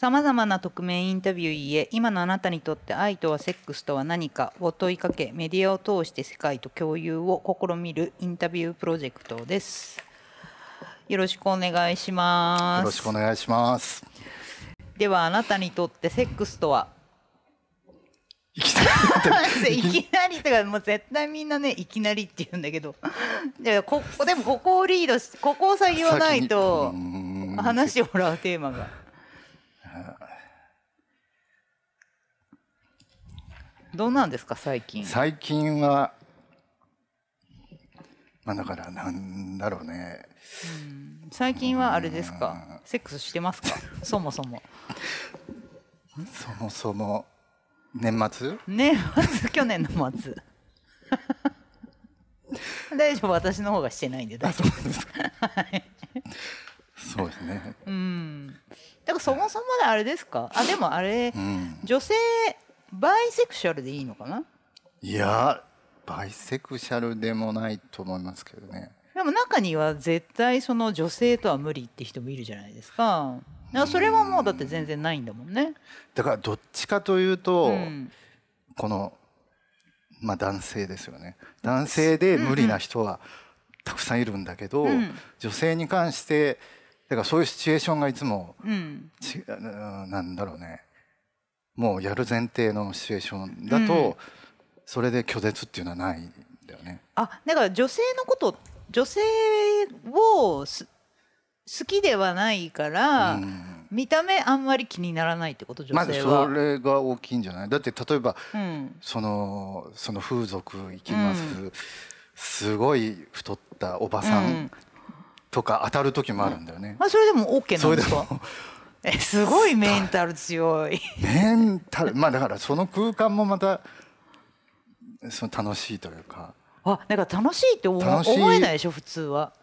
さまざまな匿名インタビューへ、今のあなたにとって愛とはセックスとは何かを問いかけ、メディアを通して世界と共有を試みるインタビュープロジェクトです。よろしくお願いします。よろしくお願いします。では、あなたにとってセックスとは。いきなりとか、もう絶対みんなね、いきなりって言うんだけどでもここをリードして、ここを先言わないと話をもらうテーマが。どうなんですか最近。最近はまあだからなんだろうね、最近はあれですか、セックスしてますかそもそも年末去年の末大丈夫、私の方がしてないんで大丈夫ですかはいそうですね。だからそもそもあれですか。あ、でもあれ、女性バイセクシャルでいいのかな。いや、バイセクシャルでもないと思いますけどね。でも中には絶対その女性とは無理って人もいるじゃないですか。だからそれはもうだって全然ないんだもんね。だからどっちかというと、このまあ男性ですよね。男性で無理な人はたくさんいるんだけど、女性に関してだからそういうシチュエーションがいつも、なんだろうね、もうやる前提のシチュエーションだと、それで拒絶っていうのはないんだよね。あ、だから女性のこと、女性を好きではないから、見た目あんまり気にならないってこと、女性は。まずそれが大きいんじゃない。だって例えば、その風俗行きます、すごい太ったおばさん、とか当たる時もあるんだよね。それでも OK なんですか。すごいメンタル強いメンタル、まあだからその空間もまたその楽しいというか。あ、だから楽しいって思えないでしょ普通は。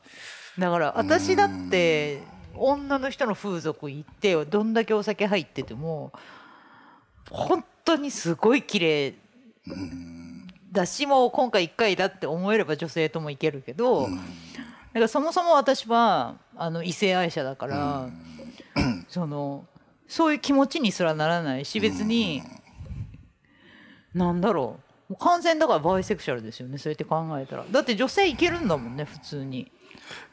だから私だって女の人の風俗行ってどんだけお酒入ってても本当にすごい綺麗だし、もう今回1回だって思えれば女性とも行けるけど、だからそもそも私は異性愛者だから、そういう気持ちにすらならないし、別になんだろう、もう完全だからバイセクシャルですよね、そうやって考えたら。だって女性いけるんだもんね普通に。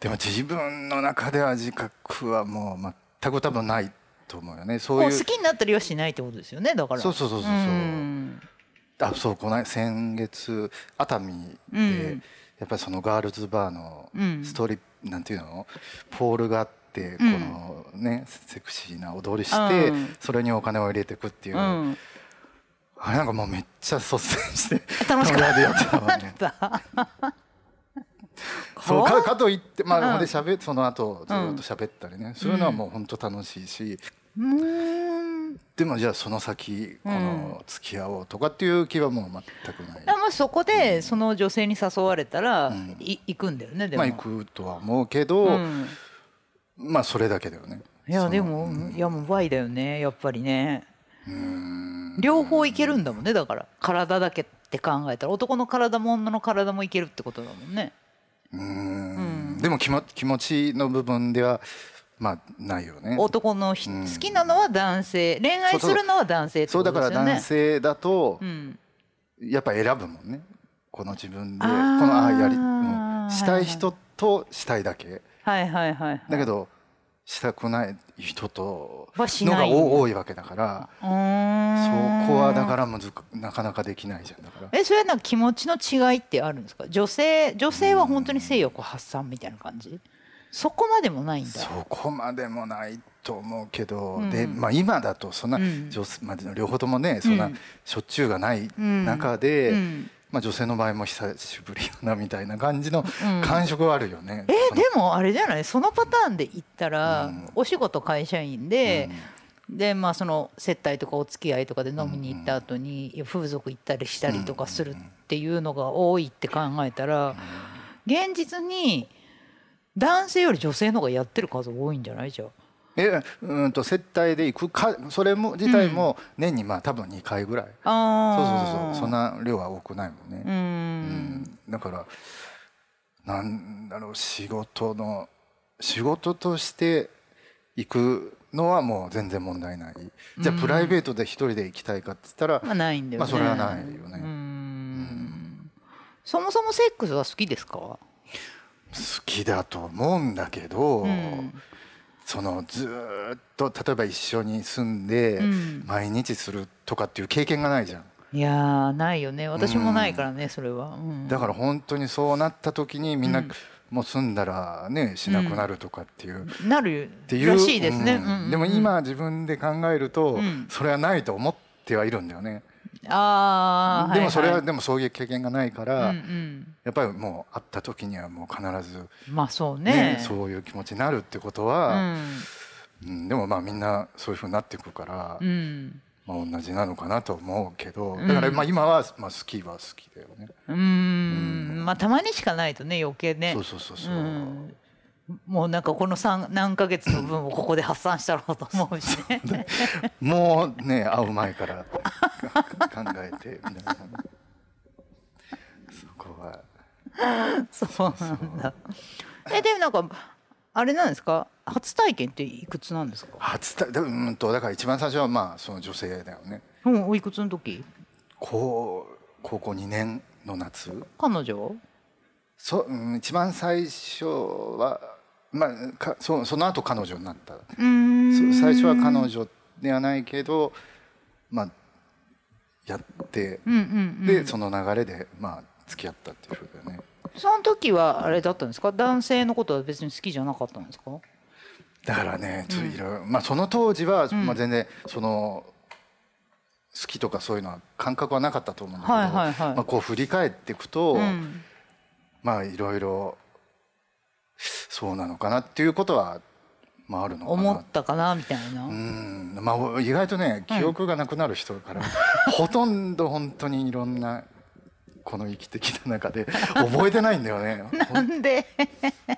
でも自分の中では自覚はもう全く多分ないと思うよね。そういう好きになったりはしないってことですよね。だからそうそうそうそうそう、あ、そう、この先月熱海で、やっぱりそのガールズバーのストーリー、なんていうの、ポールがあってこのね、セクシーな踊りして、それにお金を入れていくっていう、あれなんかもうめっちゃ率先して楽しかった。そうかといってまあでその後ずっと喋ったりね、そういうのはもう本当楽しいし。でもじゃあその先この付き合おうとかっていう気はもう全くない。まあそこでその女性に誘われたら行くんだよね。でもまあ行くとは思うけど、まあそれだけだよね。いやでも、いやもうバイだよねやっぱりね。両方いけるんだもんね。だから体だけって考えたら男の体も女の体もいけるってことだもんね。でも気持ちの部分ではまあないよね。男の好きなのは男性、恋愛するのは男性ってことですよね。そうだから男性だとやっぱ選ぶもんね。この自分でこのしたい人としたいだけ。はいはいはい。だけどしたくない人とのが多いわけだから、そこはだからなかなかできないじゃん。だから。それはなんか気持ちの違いってあるんですか。女性は本当に性欲発散みたいな感じ。そこまでもないんだ。そこまでもないと思うけど、でまあ今だとそんな両方ともね、そんなしょっちゅうがない中で、まあ女性の場合も久しぶりだなみたいな感じの感触はあるよね。でもあれじゃない、そのパターンで言ったらお仕事会社員で、まあその接待とかお付き合いとかで飲みに行った後に風俗行ったりしたりとかするっていうのが多いって考えたら、現実に男性より女性の方がやってる数多いんじゃないじゃん。接待で行くか、それも自体も年にまあ多分2回ぐらい。そうそうそう、そんな量は多くないもんね。だからなんだろう、仕事として行くのはもう全然問題ない。じゃあプライベートで一人で行きたいかって言ったら、まあないんだよね。まあそれはないよね。そもそもセックスは好きですか？好きだと思うんだけど、そのずっと例えば一緒に住んで毎日するとかっていう経験がないじゃん。いやないよね。私もないからね、それは。だから本当にそうなった時にみんなもう住んだらねしなくなるとかっていう、なるらしいですね。でも今自分で考えるとそれはないと思ってはいるんだよね。ああ、でもそれはでもそういう経験がないからやっぱりもう会った時にはもう必ずまあそうね、そういう気持ちになるってことは、でもまあみんなそういうふうになっていくからまあ同じなのかなと思うけど、だからまあ今はまあ好きは好きだよね。まあたまにしかないとね余計ね。そうそうそうそう。もうなんかこの何ヶ月の分をここで発散したろうと思うしね。もうね会う前から考えてみたいな。そこは。そうなんだ。でもなんかあれなんですか。初体験っていくつなんですか？だから一番最初はまあその女性だよね。おいくつの時？高校2年の夏。彼女？一番最初はまあその後彼女になった。最初は彼女ではないけどまあやってでその流れでまあ付き合ったっていうふうだよね。その時はあれだったんですか？男性のことは別に好きじゃなかったんですか？だからね、まあその当時はまあ全然その好きとかそういうのは感覚はなかったと思うんだけど、まあこう振り返っていくと、まあいろいろそうなのかなっていうことはまああるのかな。思ったかなみたいな。まあ意外とね記憶がなくなる人から、ほとんど本当にいろんな。この生きてきた中で覚えてないんだよね。なんで？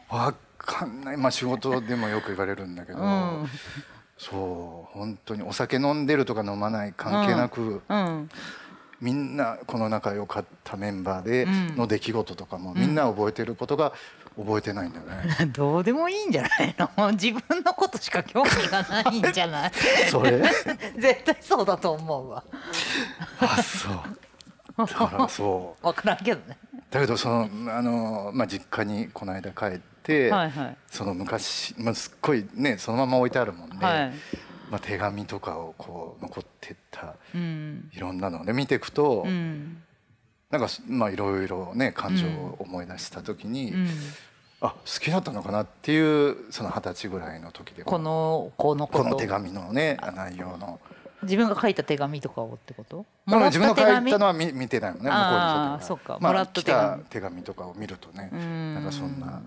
わかんない。まあ仕事でもよく言われるんだけど、そう本当にお酒飲んでるとか飲まない関係なく、みんなこの仲良かったメンバーでの出来事とかもみんな覚えてることが覚えてないんだよね。どうでもいいんじゃないの？自分のことしか興味がないんじゃない？それ？絶対そうだと思うわ。あ、そう。だからそう分からんけどね。だけどそのまあ実家にこの間帰って、その昔まあすっごいねそのまま置いてあるもんで、まあ手紙とかをこう残ってったいろんなので見ていくと、なんかまあいろいろね感情を思い出した時に、あ好きだったのかなっていうその20歳ぐらいの時でこの手紙のね内容の。自分が書いた手紙とかをってこと？自分の書いたのは見てないもんね。ああ、そうか。もらった手紙。来た手紙とかを見るとね、なんかそんな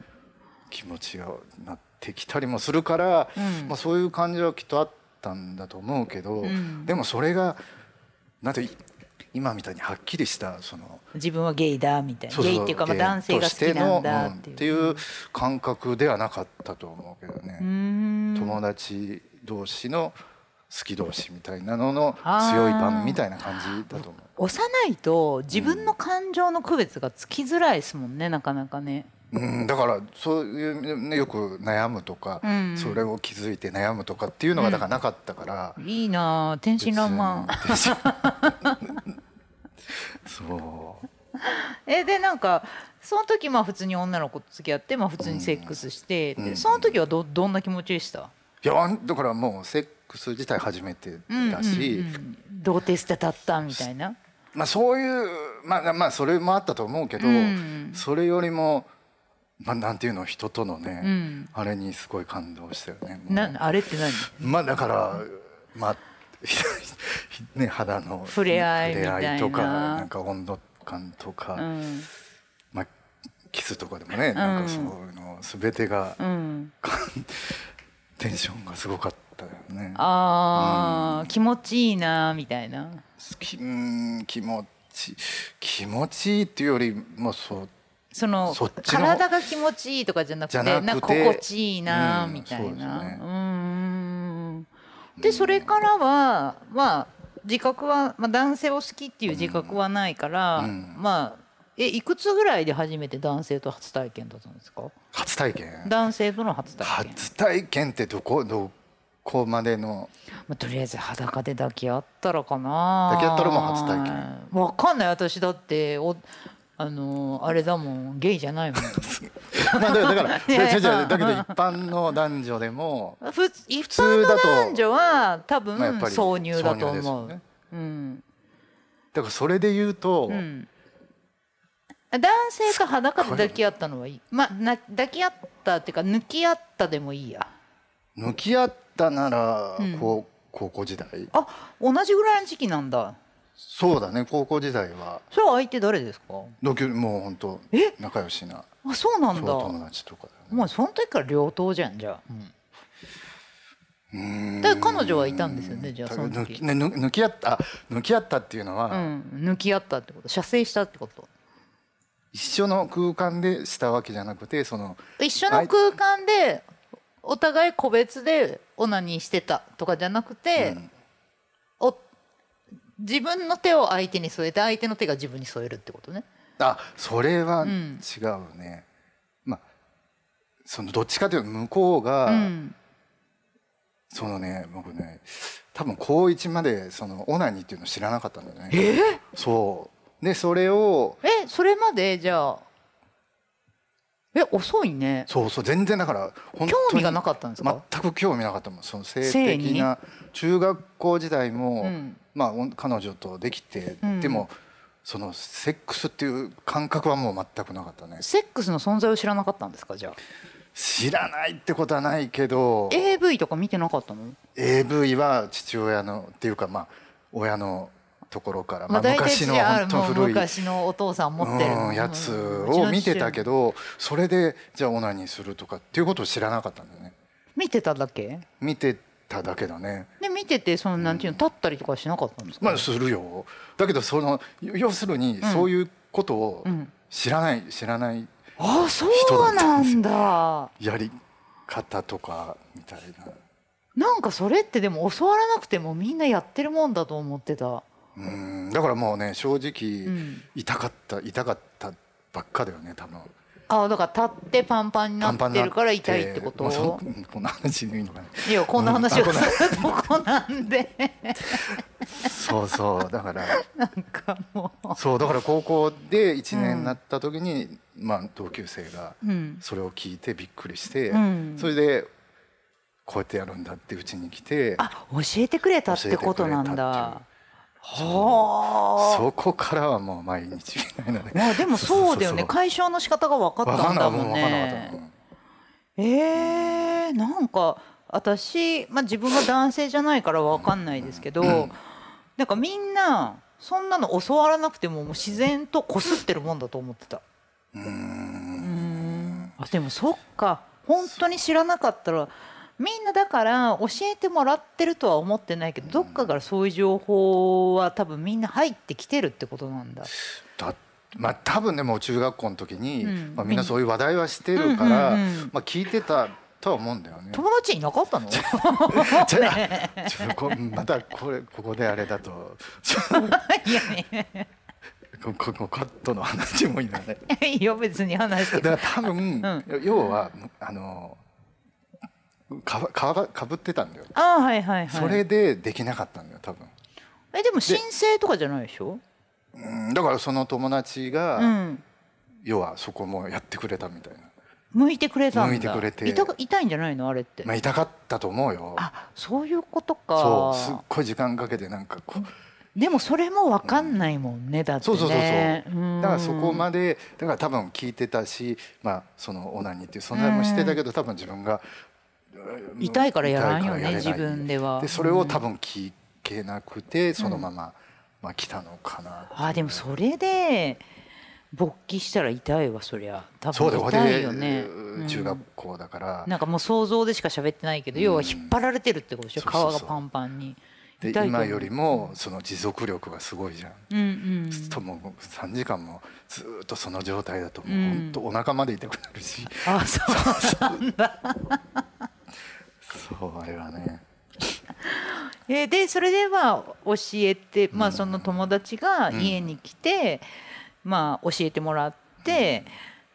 気持ちがなってきたりもするから、まあそういう感じはきっとあったんだと思うけど、でもそれがなんて今みたいにはっきりしたその自分はゲイだみたいな、ゲイっていうかまあ男性が好きなんだっていう感覚ではなかったと思うけどね。友達同士の好き同士みたいなのの強い版みたいな感じだと思う。幼いと自分の感情の区別がつきづらいですもんね、なかなかね。だからそういうねよく悩むとか、それを気づいて悩むとかっていうのがだからなかったから。いいな天真爛漫。そう。でなんかその時まあ普通に女の子と付き合ってまあ普通にセックスして、その時はどんな気持ちでした？いやだからもうセックス自体初めてだし、童貞捨てたったみたいな、まあそういうまあそれもあったと思うけど、それよりもまあなんていうの人とのね、あれにすごい感動したよね。あれって何？まあだからまあね肌の触れ合いとかなんか温度感とか、まあキスとかでもねなんかそういうのすべてがテンションがすごかった。ああ、気持ちいいなみたいな。気持ちいいっていうよりもその体が気持ちいいとかじゃなくてなんか心地いいなみたいな。でそれからはまあ自覚はまあ男性を好きっていう自覚はないから、まあ。いくつぐらいで初めて男性と初体験だったんですか？初体験。男性との初体験。初体験ってどここまでの、まあ、とりあえず裸で抱き合ったらかな。抱き合ったらもう初体験。わかんない、私だってあれだもん、ゲイじゃないもん。まあだからだけど一般の男女でも一般の男女は多分挿入だと思う、ね、うん、だからそれで言うと、うん、男性が裸で抱き合ったのはいい、まあ、抱き合ったっていうか抜き合ったでもいいや。抜き合ったなら、うん、高校時代。あ、同じぐらいの時期なんだ。そうだね、高校時代は。それは相手誰ですか？もう本当仲良しな。あ、そうなんだ。友達とかだね。まあその時から両党じゃんじゃあ。うん。だから彼女はいたんですよね、じゃあその時。抜き合ったっていうのは、うん、抜き合ったってこと、射精したってこと。一緒の空間でしたわけじゃなくて、その一緒の空間でお互い個別でオナニーしてたとかじゃなくて。うん、自分の手を相手に添えて相手の手が自分に添えるってことね。あ、それは違うね、うん、まあそのどっちかというと向こうが、うん、そのね、僕ね多分高1までそのオナニーっていうの知らなかったんだよね。そうで、それをそれまでじゃあ遅いね。そうそう、全然だから本当に興味がなかったんですか？全く興味なかったもん、その性的な。中学校時代も、うん、まあ彼女とできて、うん、でもそのセックスっていう感覚はもう全くなかったね。セックスの存在を知らなかったんですか？じゃあ知らないってことはないけど AV とか見てなかったの？ AV は父親のっていうか、まあ親のところから、まあ、昔の本当古い昔のお父さん持ってる、うん、やつを見てたけど、それでじゃあオナニーするとかっていうことを知らなかったんだよね。見てただけ？見てただけだね。で見ててそのなんていうの、立ったりとかしなかったんですか？まあするよ。だけどその要するにそういうことを知らない人だったんですよ。あ、そうなんだ。やり方とかみたいな。なんかそれってでも教わらなくてもみんなやってるもんだと思ってた。うん、だからもうね、正直痛かったばっかだよね、多分。あ、だから立ってパンパンになってるから痛いってこと？まあ、こんな話でいいのかな。いや、こんな話をするとこなんで。そうそう、だからなんかもうそうだから高校で1年になった時に、まあ同級生がそれを聞いてびっくりして、それでこうやってやるんだってうちに来て、あ、教えてくれたってことなんだ。そこからはもう毎日みたいなね。まあでもそうだよね、解消の仕方が分かったんだもんね。なんか私、まあ、自分が男性じゃないから分かんないですけど、なんかみんなそんなの教わらなくてももう自然とこすってるもんだと思ってた。あ、でもそっか、本当に知らなかったら。みんなだから教えてもらってるとは思ってないけど、どっかからそういう情報は多分みんな入ってきてるってことなんだ。まあ多分ね、もう中学校の時に、まあみんなそういう話題はしてるから、まあ聞いてたとは思うんだよね。友達いなかったの？またここであれだと。カットの話もいらない。いや別に話して。だから多分要はかぶってたんだよ。あ、はいはいはい。それでできなかったんだよ多分。でも申請とかじゃないでしょ？だからその友達が、要はそこもやってくれたみたいな。向いてくれたんだ。向いてくれて。痛いんじゃないのあれって。まあ痛かったと思うよ。あ、そういうことか。そう、すっごい時間かけてなんかこう。でもそれも分かんないもんね、だってね。そう。だからそこまでだから多分聞いてたし、まあそのオナニーっていう存在もしてたけど、多分自分が痛いからやらないよね、自分では。でそれを多分聞けなくて、そのまま、まあ来たのかな。あ、でもそれで勃起したら痛いわ、そりゃ。多分痛いよね。中学校だから。なんかもう想像でしか喋ってないけど、要は引っ張られてるってことでしょ。皮がパンパンに。で今よりもその持続力がすごいじゃん。ともう3時間もずっとその状態だと、もう本当お腹まで痛くなるし。あ、そうなんだ。そう、あれはね。でそれでは教えて、まあその友達が家に来て、まあ教えてもらって、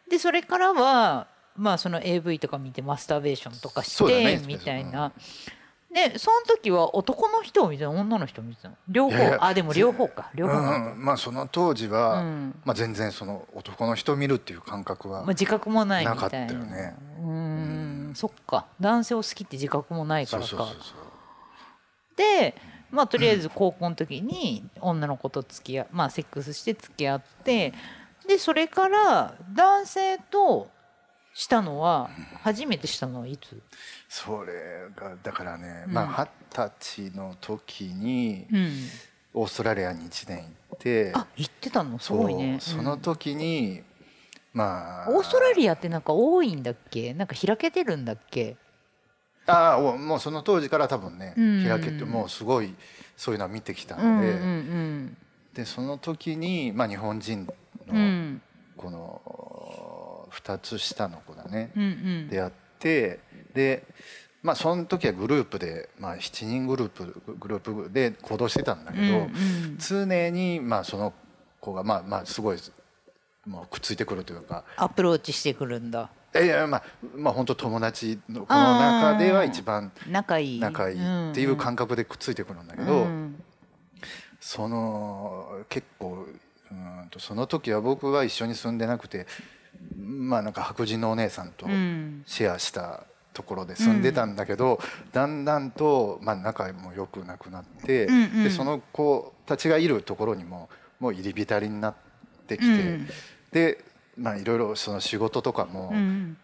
でそれからはまあその AV とか見てマスターベーションとかしてみたいな。でその時は男の人を見てたの女の人を見てたの両方？いやいや、あでも両方か、両方か、うん、まあその当時は、うんまあ、全然その男の人を見るっていう感覚は、まあ、自覚もないみたいな、なかったよね。うん、そっか、男性を好きって自覚もないからか。そうそうそうそう。でまあとりあえず高校の時に女の子と付き合、まあセックスして付き合って、でそれから男性としたのは、初めてしたのはいつ？それがだからね、まあ二十歳の時にオーストラリアに1年行って、うん、あ行ってたの、すごいね。 その時に、うん、まあオーストラリアってなんか多いんだっけ、なんか開けてるんだっけ？ああもうその当時から多分ね、うん、開けてもうすごいそういうのは見てきたので、うんうんうん、でその時に、まあ、日本人のこの、うん2つ下の子だね、うんうん、でやって、で、まあ、その時はグループで、まあ、7人グループで行動してたんだけど、うんうん、常に、まあ、その子が、まあまあ、すごいもうくっついてくるというかアプローチしてくるんだ。いやまあまあ、本当友達のこの中では一番仲いいっていう感覚でくっついてくるんだけど、うんうん、その結構その時は僕は一緒に住んでなくて、まあ、なんか白人のお姉さんとシェアしたところで住んでたんだけど、うん、だんだんと、まあ、仲も良くなくなって、うんうん、でその子たちがいるところにもう入り浸りになってきて、うん、でいろいろ仕事とかも、うん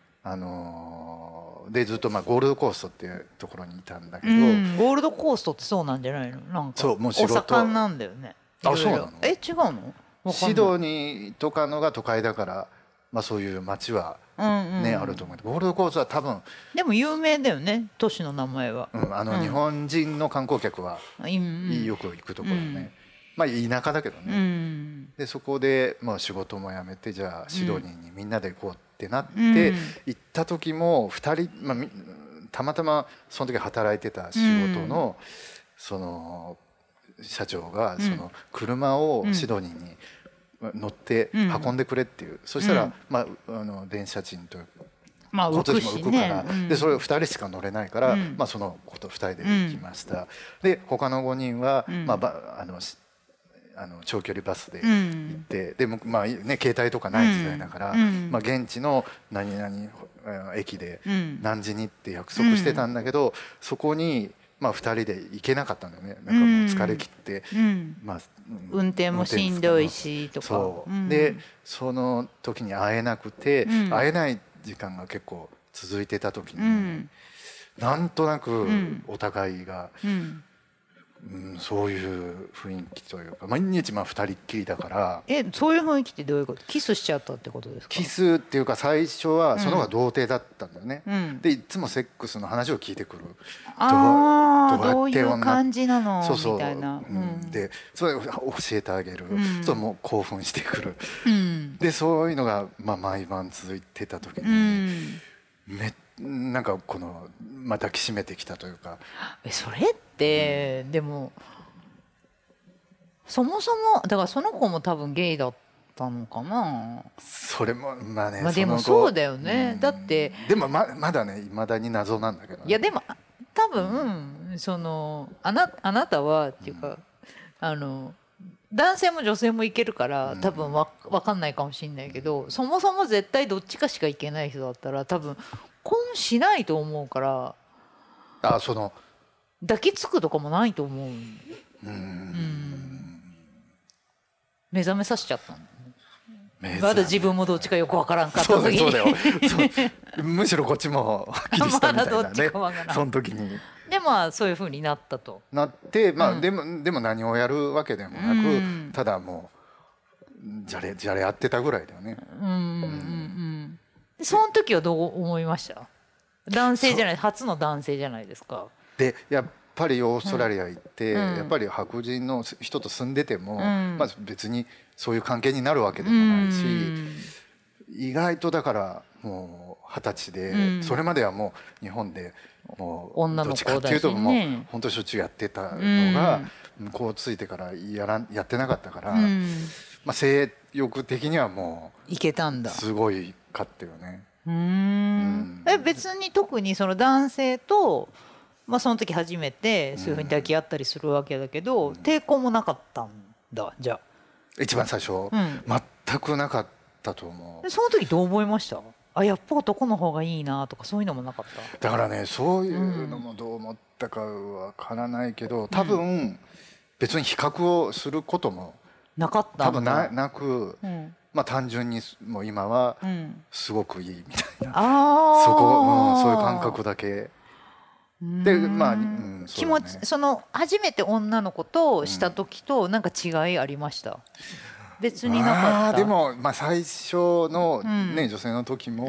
でずっとまあゴールドコーストっていうところにいたんだけど、うん、ゴールドコーストってそうなんじゃないの？なんかお盛んなんだよね。あ、そうなの？え、違うの？シドニーとかのが都会だから。まあ、そういう街は、ねうんうん、あると思うけど、ゴールドコーストは多分でも有名だよね、都市の名前は、うん、うん、日本人の観光客は、うん、よく行くところね、うん、まあ田舎だけどね、うん、でそこで、まあ、仕事も辞めてじゃあシドニーにみんなで行こうってなって、うん、行った時も2人、まあ、たまたまその時働いてた仕事の、うん、その社長がその車をシドニーに、うん乗って運んでくれっていう、うん、そしたら、うんまあ、電車賃というまあ、交通費も浮くから、ねうん、でそれを2人しか乗れないから、うんまあ、その子と2人で行きました、うん、で他の5人は、うんまあ、長距離バスで行って、うんでまあね、携帯とかない時代だから、うんまあ、現地の何々駅で何時にって約束してたんだけど、うん、そこにまあ、2人で行けなかったんだよね。なんかもう疲れ切って、うんまあ、運転もしんどいしとか そう、うん、でその時に会えなくて、うん、会えない時間が結構続いてた時に、うん、なんとなくお互いが、うんうん、そういう雰囲気というか毎日まあ2人っきりだから。え、そういう雰囲気ってどういうこと？キスしちゃったってことですか？キスっていうか最初はその方が童貞だったんだよね、うん、でいつもセックスの話を聞いてくる、うん、どういう感じなの？そうそうみたいな、うん、でそれを教えてあげる、うん、そうもう興奮してくる、うん、でそういうのがまあ毎晩続いてた時に、うん、なんかこの、まあ、抱きしめてきたというか。それって、うん、でもそもそもだからその子も多分ゲイだったのかな。それもまあね、まあ、でもそうだよね、うん、だってでも まだね未だに謎なんだけど、ね、いやでも多分、うん、そのあなたはっていうか、うん、男性も女性もいけるから多分分かんないかもしれないけど、うん、そもそも絶対どっちかしかいけない人だったら多分婚しないと思うから。あ、その抱きつくとかもないと思う。うん目覚めさせちゃったの。まだ自分もどっちかよくわからんかった時にそうだよむしろこっちもはっきりしたみたいなね、まだどっちかわからんその時に。でまあそういう風になったとなって、まあうん、でも何をやるわけでもなく、うん、ただもうじゃれ合ってたぐらいだよね。うん、うんうん、その時はどう思いました？男性じゃない、初の男性じゃないですか。でやっぱりオーストラリア行って、うん、やっぱり白人の人と住んでても、うんまあ、別にそういう関係になるわけでもないし、うん、意外とだからもう二十歳で、うん、それまではもう日本でもうどっちかっていうともう本当しょっちゅうやってたのが向こうついてからやってなかったから、うんまあ、性欲的にはもういけたんだ。すごいかったよね。うん、別に特にその男性とまあ、その時初めてそういうふうに抱き合ったりするわけだけど、抵抗もなかったんだ。じゃあ一番最初、全くなかったと思う。でその時どう思いました？あ、やっぱ男の方がいいなとかそういうのもなかった？だからね、そういうのもどう思ったかわからないけど、多分別に比較をすることもなかった多分なく、まあ、単純にもう今はすごくいいみたいな、そこ、そういう感覚だけで、まあ、気持ち、その初めて女の子とした時となんか違いありました？別になかった。でも、まあ、最初の、ね、女性の時も、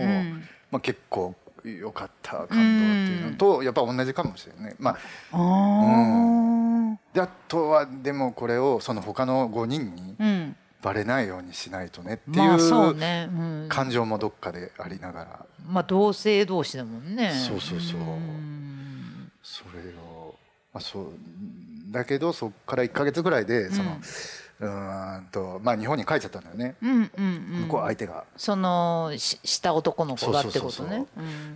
まあ、結構良かった感動っていうのとやっぱ同じかもしれない。まあ、であとはでもこれをその他の5人にバレないようにしないとねっていう感情もどっかでありながら、まあ同性同士だもんね。そうそうそう。それを、まあ、そうだけどそこから1ヶ月ぐらいでその、まあ、日本に帰っちゃったんだよね、向こう相手がそのした男の子だってことね。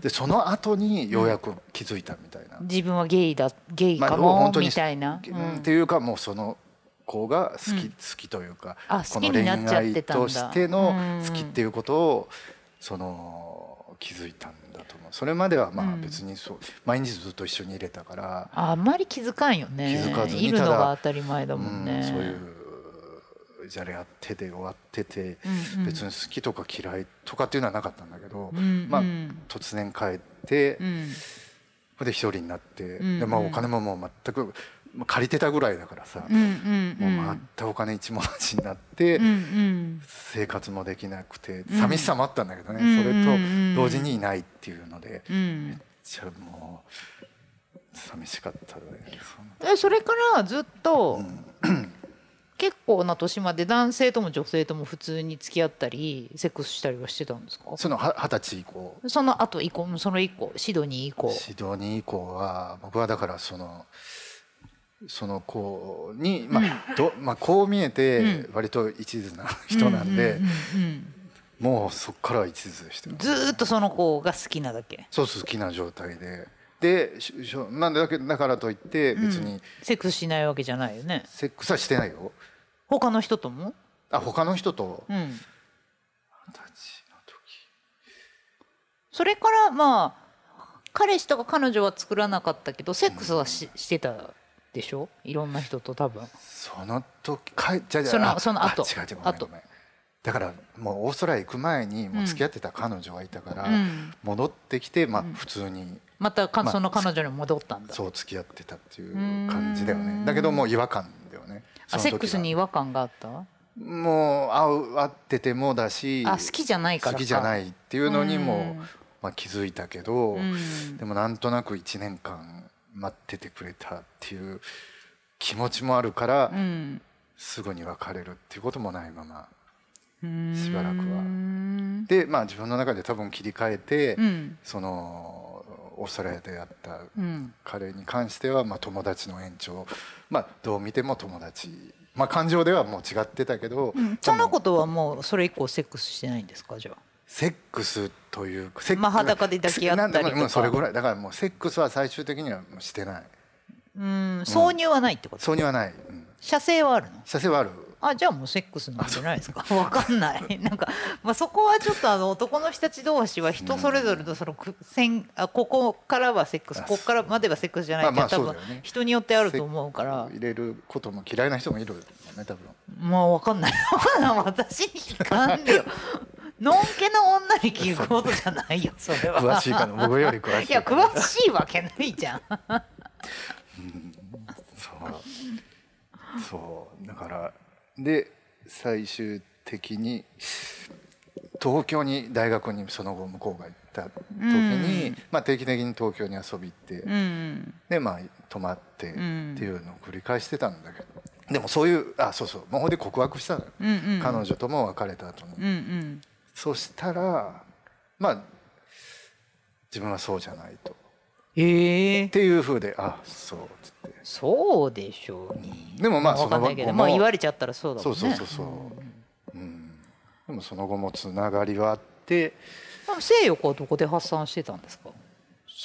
でその後にようやく気づいたみたいな、自分はゲイかもみたいな、っていうかもうその子が好きというか、この恋愛としての好きっていうことをその気づいたんだと思う。それまではまあ別にそう、毎日ずっと一緒にいれたから あんまり気づかんよね。気づかずにいるのが当たり前だもんね。そういうじゃれ合ってて終わってて、別に好きとか嫌いとかっていうのはなかったんだけど、まあ突然帰って、で一人になって、でまあお金ももう全く借りてたぐらいだからさ、もう全くお金一文字になって、生活もできなくて寂しさもあったんだけどね、それと同時にいないっていうので、めっちゃもう寂しかったね。それからずっと、結構な年まで男性とも女性とも普通に付き合ったりセックスしたりはしてたんですか？その20歳以降、その後以降、その以降シドニー以降は僕はだからその子に、まあこう見えて割と一途な人なんで、もうそこからは一途でした。ずっとその子が好きなだけ。そうそう、好きな状態で。でなんだけだからといって別に、セックスしないわけじゃないよね。セックスはしてないよ。他の人とも？あ、他の人と。20歳の時。それからまあ彼氏とか彼女は作らなかったけどセックスはしてたでしょ？いろんな人と多分。その時その後。違う。だからもうオーストラリア行く前にもう付き合ってた彼女がいたから、戻ってきてまあ普通に。またその彼女に戻ったんだ。そう、付き合ってたっていう感じだよね。だけどもう違和感だよね。セックスに違和感があった？もう会っててもだし、好きじゃないから好きじゃないっていうのにもまあ気づいたけど、でもなんとなく1年間待っててくれたっていう気持ちもあるから、すぐに別れるっていうこともないまましばらくは。でまあ自分の中で多分切り替えて、そのオーストラリアであった彼に関してはまあ友達の延長、まあどう見ても友達、まあ感情ではもう違ってたけど、そのことはもうそれ以降セックスしてないんですか？じゃあセックスというか、まあ裸で抱き合ったりとかそれぐらいだから、もうセックスは最終的にはしてない。挿入はないってこと？挿入はない。射精はあるの？射精はある。あ、じゃあもうセックスなんじゃないですか？わかんない。なんか、まあ、そこはちょっと男の人たち同士は人それぞれのそのここからはセックス、ここからまではセックスじゃないって、多分人によってあると思うから。入れることも嫌いな人もいるよね、多分。まあわかんない。私に聞かんでよ。のんけの女に聞くことじゃないよ、それは。詳しいかな、僕より詳しい。いや詳しいわけないじゃん。そうだから。で最終的に東京に大学にその後向こうが行った時に、まあ、定期的に東京に遊び行って、でまあ泊まってっていうのを繰り返してたんだけど、でもそういう魔法で告白したの、彼女とも別れた後に、そしたらまあ自分はそうじゃないと。っていう風で、あ、そうつって、そうでしょうに。でもまあその後も言われちゃったらそうだもんね。そう、でもその後もつながりはあって。西洋はどこで発散してたんですか？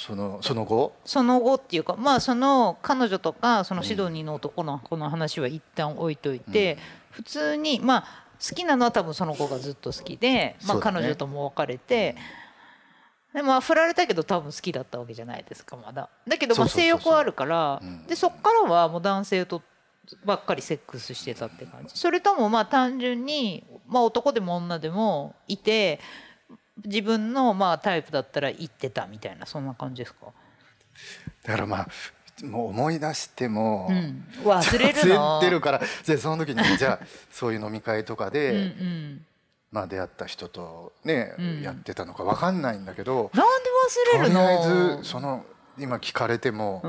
その後その後っていうか、まあ、その彼女とかそのシドニーの男の子の話は一旦置いといて、普通に、まあ、好きなのは多分その子がずっと好きで、まあ、彼女とも別れて、でも振られたけど多分好きだったわけじゃないですか、まだ。だけどまあ性欲はあるから、でそっからはもう男性とばっかりセックスしてたって感じ。それともまあ単純に、まあ、男でも女でもいて自分のまあタイプだったら言ってたみたいな、そんな感じですか？だからまあもう思い出しても、うん、忘れるの忘れてるから。じゃあその時にじゃあそういう飲み会とかでうん、まあ、出会った人とね、やってたのか分かんないんだけど、なんで忘れるの？とりあえずその今聞かれても、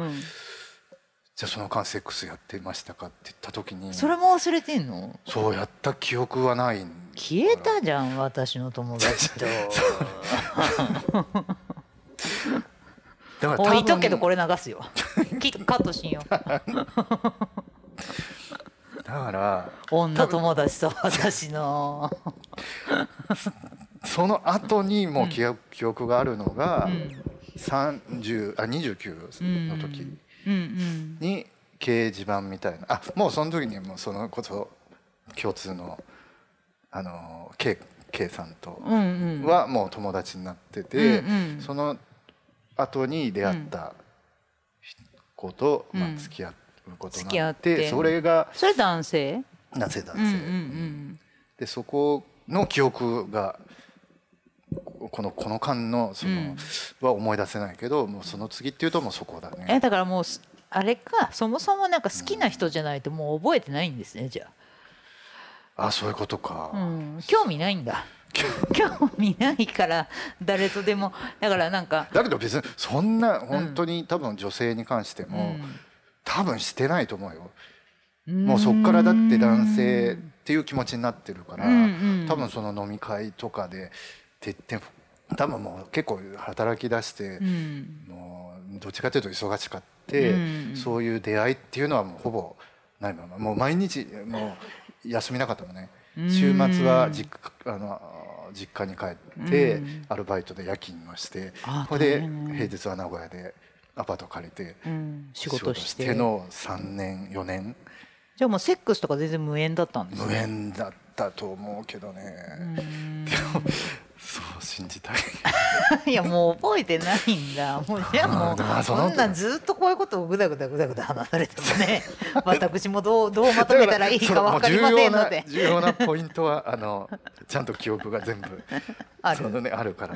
じゃあその間セックスやってましたかって言った時に、それも忘れてんの？そうやった記憶はない。消えたじゃん私の友達と。だから置いとくけどこれ流すよ。カットしんよ。だから女友達と私のその後にもう記憶があるのが29の時に掲示板みたいな、あもうその時にもうそのこと共通のK さんとはもう友達になってて、その後に出会った子と、まあ、付き合うことになって、それ男性、でそこの記憶がこの間のそのは思い出せないけど、もうその次っていうともうそこだね。だからもうあれか、そもそもなんか好きな人じゃないともう覚えてないんですね、じゃあ。あ、そういうことか、興味ないんだ。興味ないから誰とでも。だからなんかだけど別にそんな本当に多分女性に関しても、多分してないと思うよ。もうそっからだって男性っていう気持ちになってるから、多分その飲み会とかでてって多分もう結構働き出して、もうどっちかというと忙しかって、そういう出会いっていうのはもうほぼないまま、もう毎日もう休みなかったもんね。週末は実家に帰ってアルバイトで夜勤をして、これで平日は名古屋でアパート借りて仕事しての3年4年。じゃあもうセックスとか全然無縁だったんですね。無縁だったと思うけどね。でもそう信じたい。いやもう覚えてないんだ。もうじゃあもうそんなんずっとこういうことをぐだぐだ話されてもね、私もどうまとめたらいいか分かりませんので。重要なポイントはちゃんと記憶が全部あるか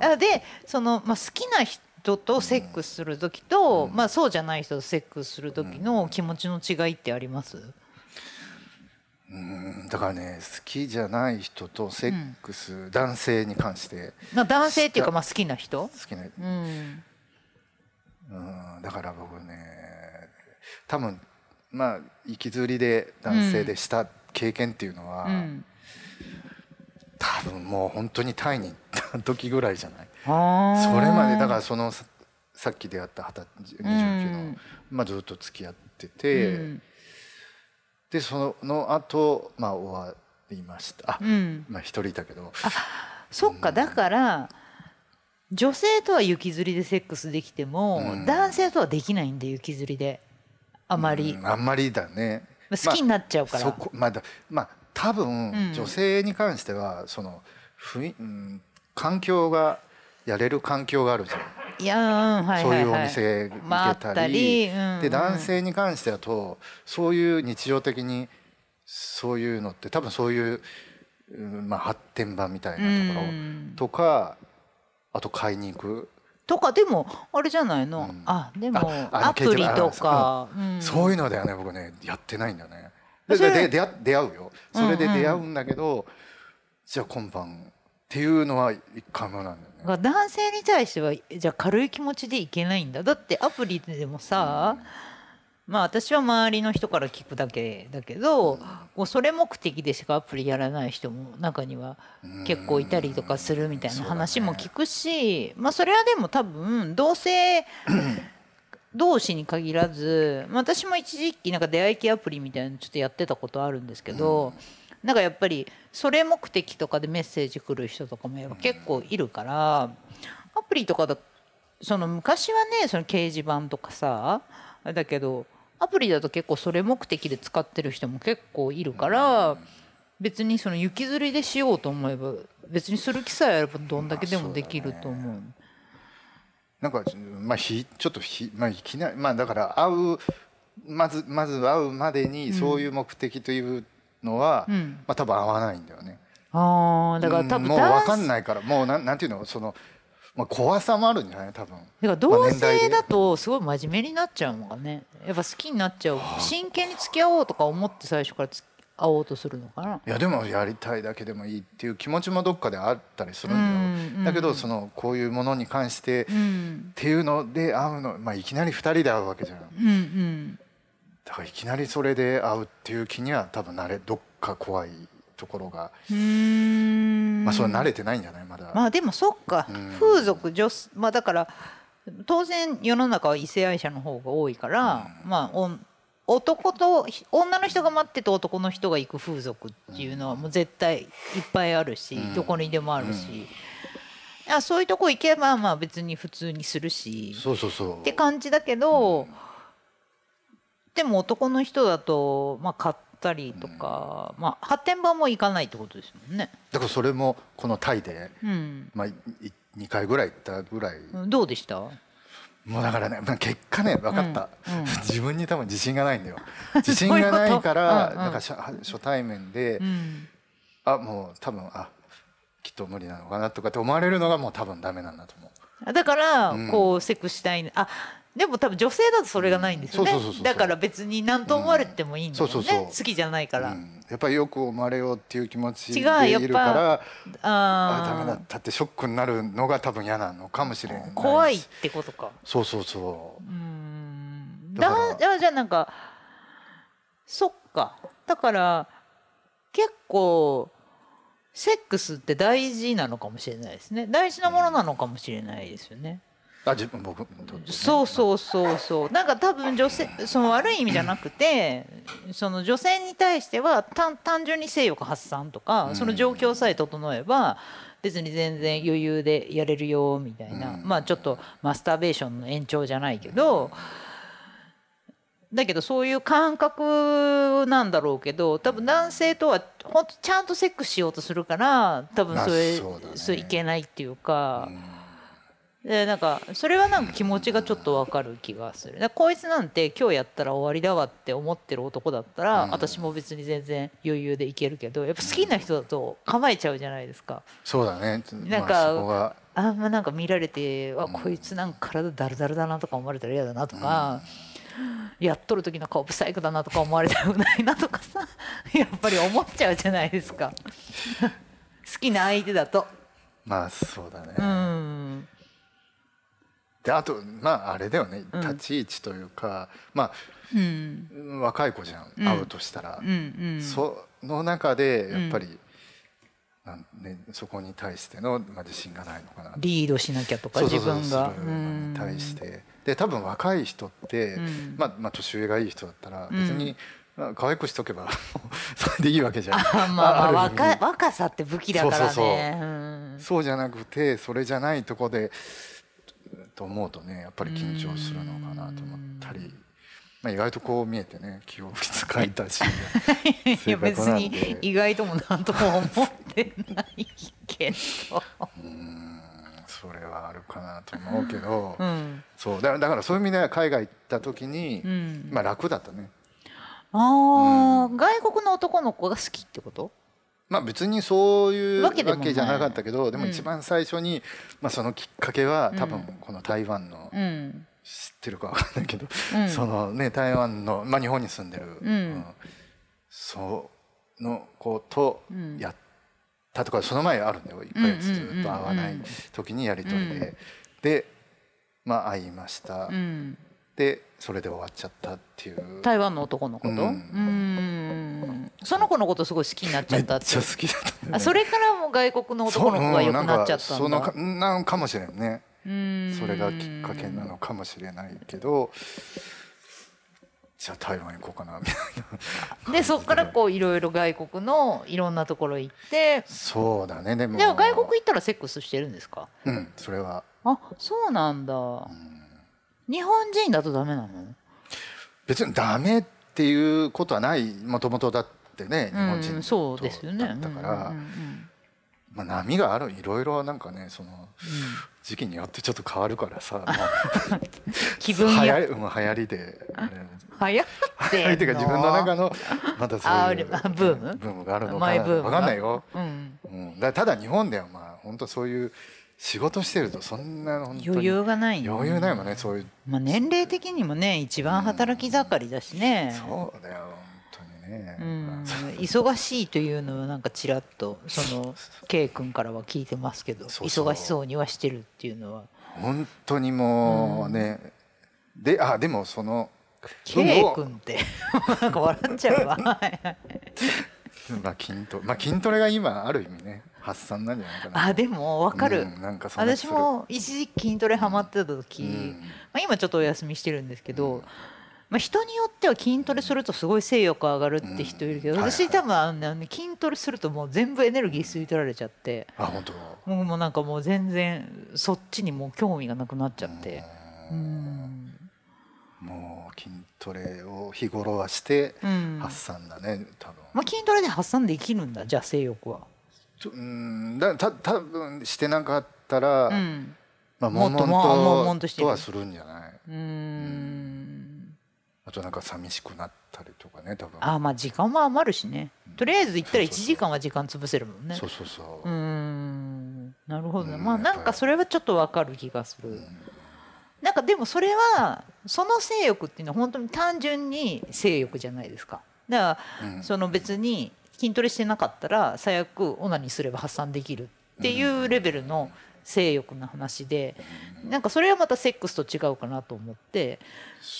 ら。でそのまあ好きな人とセックスする時と、まあそうじゃない人とセックスする時の気持ちの違いってあります？だからね、好きじゃない人とセックス、男性に関して男性っていうか、まあ、好きな人、だから僕ね多分まあ行きずりで男性でした経験っていうのは、多分もう本当にタイに行った時ぐらいじゃない。それまでだからそのさっき出会った29の、まあ、ずっと付き合ってて。でその後、まあ終わりました。まあ一人だけど。そっか、だから女性とは行きずりでセックスできても、男性とはできないんで、行きずりであんまりだね。好きになっちゃうから。まあ多分女性に関してはその環境がやれる環境があるじゃん。そういうお店行けたり、で男性に関してだとそういう日常的にそういうのって多分そういう、まあ、発展場みたいなところとか、あと買いに行くとか。でもあれじゃないの、でもアプリとかそういうのではね、僕ねやってないんだよね。で出会うよ、それで出会うんだけど、じゃあ今晩っていうのは一回もなんだよね。男性に対してはじゃあ軽い気持ちでいけないんだ。だってアプリでもさ、まあ私は周りの人から聞くだけだけど、それ目的でしかアプリやらない人も中には結構いたりとかするみたいな話も聞くし、まあそれはでも多分同性同士に限らず、私も一時期なんか出会い系アプリみたいなのちょっとやってたことあるんですけど、なんかやっぱりそれ目的とかでメッセージ来る人とかも結構いるから、アプリとかだその昔はね、その掲示板とかさ、だけどアプリだと結構それ目的で使ってる人も結構いるから、うん、別にその雪吊りでしようと思えば別にする気さえあればどんだけでもできると思う。まあなんかまあひちょっとひまあいきなりまあだから会うまず会うまでにそういう目的というのは、うん、まあ多分合わないんだよね。ああだから多分もう分かんないからもうなんていうのその、まあ、怖さもあるんじゃない多分。だから同性だとすごい真面目になっちゃうのがね。やっぱ好きになっちゃう。真剣に付き合おうとか思って最初から会おうとするのかな。いやでもやりたいだけでもいいっていう気持ちもどっかであったりするんだよ、うんうん、だけどそのこういうものに関してっていうので会うの、まあ、いきなり2人で会うわけじゃん、うんうん、だからいきなりそれで会うっていう気には多分どっか怖いところがまあそれ慣れてないんじゃないまだ。まあでもそっか、うん、風俗女子、まあ、だから当然世の中は異性愛者の方が多いから、うん、まあ男と女の人が待ってて男の人が行く風俗っていうのはもう絶対いっぱいあるし、うん、どこにでもあるし、うん、あそういうとこ行けばまあ別に普通にするしそうそうそうって感じだけど、うん、でも男の人だとまあ買ったりとか、うん、まあ発展場も行かないってことですもんね。だからそれもこのタイで、うん、まあ2回ぐらい行ったぐらい。どうでした？もうだからね、まあ、結果ね分かった、うんうん、自分に多分自信がないんだよ。自信がないからなんか初対面で、うん、あもう多分あきっと無理なのかなとかって思われるのがもう多分ダメなんだと思う。だから、うん、こうセクしたいあでも多分女性だとそれがないんですよね。だから別に何と思われてもいいんだよね、うん、そうそうそう好きじゃないから、うん、やっぱりよく思われようっていう気持ちでいるから違うやっぱあダメだったってショックになるのが多分嫌なのかもしれない。怖いってことか。そうそうそううんだからじゃあなんかそっかだから結構セックスって大事なのかもしれないですね。大事なものなのかもしれないですよね、うんあ自分僕そうそうそうそうなんか多分女性その悪い意味じゃなくてその女性に対しては単純に性欲発散とかその状況さえ整えば別に全然余裕でやれるよみたいな、まあちょっとマスターベーションの延長じゃないけどだけどそういう感覚なんだろうけど多分男性とはほんとちゃんとセックスしようとするから多分それいけないっていうか。でなんかそれはなんか気持ちがちょっとわかる気がする。こいつなんて今日やったら終わりだわって思ってる男だったら、うん、私も別に全然余裕でいけるけどやっぱ好きな人だと構えちゃうじゃないですか。そうだねなんか、まあ、あんまなんか見られて、うん、あこいつなんか体だるだるだなとか思われたら嫌だなとか、うん、やっとる時の顔不細工だなとか思われたくないなとかさやっぱり思っちゃうじゃないですか好きな相手だと。まあそうだねうんであとまああれだよね立ち位置というか、うん、まあ、うん、若い子じゃん、うん、会うとしたら、うんうん、その中でやっぱり、うんなんね、そこに対しての、まあ、自信がないのかなリードしなきゃとか自分がそういうのに対してで多分若い人って、うんまあ、年上がいい人だったら別に、うん可愛くしとけばそれでいいわけじゃん。あ、まあ、若さって武器だからね。そうじゃなくてそれじゃないとこでと思うとねやっぱり緊張するのかなと思ったり、まあ、意外とこう見えてね気を使いたしいや別に意外ともなんとも思ってないけどそれはあるかなと思うけど、うん、そうだからそういう意味では海外行った時に、うんまあ、楽だったね。あ、うん、外国の男の子が好きってこと？まあ、別にそういうわけじゃなかったけどでも一番最初にまあそのきっかけは多分この台湾の知ってるか分かんないけどそのね台湾のまあ日本に住んでるその子とやったとかその前あるんだよ1ヶ月ずっと会わない時にやり取りでまあ会いましたでそれで終わっちゃったっていう台湾の男の子と、その子のことすごい好きになっちゃったってめっちゃ好きだった、ね、あそれからも外国の男の子が良くなっちゃったんだそのなんかもしれんねそれがきっかけなのかもしれないけどじゃあ台湾行こうかなみたいなでそっからこういろいろ外国のいろんなところ行ってそうだねでも外国行ったらセックスしてるんですか？うんそれはあ、そうなんだ、うん、日本人だとダメなの？別にダメっていうことはない、もともとだってね、日本人とだったからまあ波がある、いろいろなんかね、その、うん、時期によってちょっと変わるからさ、まあ、気分や流行りで流行っていうか自分の中のまたそういうブームがあるのか分かんないよ、うんうん、だからただ日本ではまあ本当そういう仕事してるとそんな本当に余裕がないね、余裕ないもんね、そういう、まあ、年齢的にもね一番働き盛りだしね、うん、そうだよね、うん、忙しいというのはなんかちらっとその K 君からは聞いてますけど、そうそう、忙しそうにはしてるっていうのは本当にもうね、うん、で、あ、でもその K 君ってなんか笑っちゃうわまあ筋トレが今ある意味ね発散なんじゃないかな。あ、でも分かる、うん、なんかそんな私も一時期筋トレハマってた時、うん、まあ、今ちょっとお休みしてるんですけど、うん、まあ、人によっては筋トレするとすごい性欲上がるって人いるけど、私多分筋トレするともう全部エネルギー吸い取られちゃって、あ、本当もうなんかもう全然そっちにもう興味がなくなっちゃって、うん、もう筋トレを日頃はして発散だね多分、まあ、筋トレで発散できるんだ。じゃあ性欲は多分してなかったら、まあ悶々とはするんじゃない。あとなんか寂しくなったりとかね、多分。ああ、まあ時間は余るしね、とりあえず行ったら1時間は時間潰せるもんね。そうそうそう、うん、なるほどね、うん、まあなんかそれはちょっと分かる気がする、うん、なんかでもそれはその性欲っていうのは本当に単純に性欲じゃないですか。だからその別に筋トレしてなかったら最悪オナにすれば発散できるっていうレベルの性欲の話で、なんかそれはまたセックスと違うかなと思って、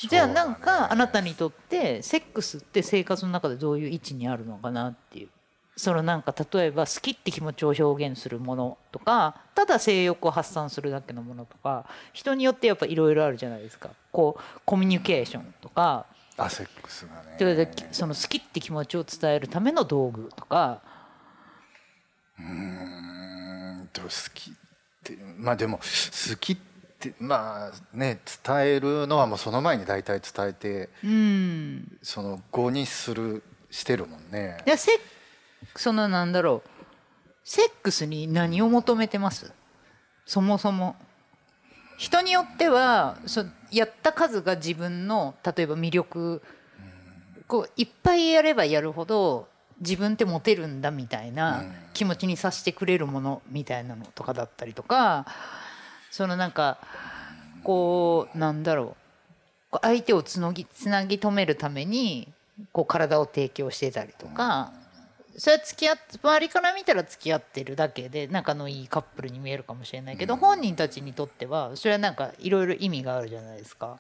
じゃあなんかあなたにとってセックスって生活の中でどういう位置にあるのかなっていう、そのなんか例えば好きって気持ちを表現するものとか、ただ性欲を発散するだけのものとか、人によってやっぱいろいろあるじゃないですか。こうコミュニケーションとか、あ、セックスがね、その好きって気持ちを伝えるための道具とか、好き、まあでも好きってまあね、伝えるのはもうその前に大体伝えて、うん、その後にしてるもんね。いや、そのなんだろう、セックスに何を求めてます？そもそも人によっては、やった数が自分の例えば魅力、うん、こういっぱいやればやるほど自分ってモテるんだみたいな気持ちにさせてくれるものみたいなのとかだったりとか、そのなんかこうなんだろう、相手をつなぎ止めるためにこう体を提供してたりとか、それは周りから見たら付き合ってるだけで仲のいいカップルに見えるかもしれないけど、本人たちにとってはそれはなんかいろいろ意味があるじゃないですか。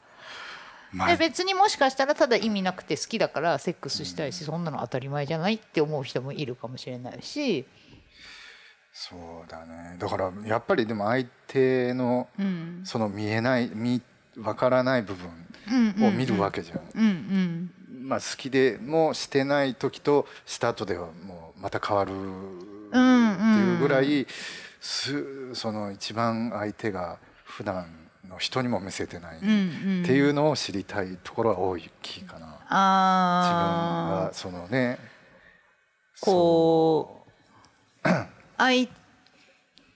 で、別にもしかしたらただ意味なくて好きだからセックスしたいし、そんなの当たり前じゃないって思う人もいるかもしれないし。そうだね、だからやっぱりでも相手のその見えないわからない部分を見るわけじゃん。まあ好きでもしてない時とした後ではもうまた変わるっていうぐらい、その一番相手が普段の人にも見せてないっていうのを知りたいところは大きいかな。あ、自分がそのね、こう相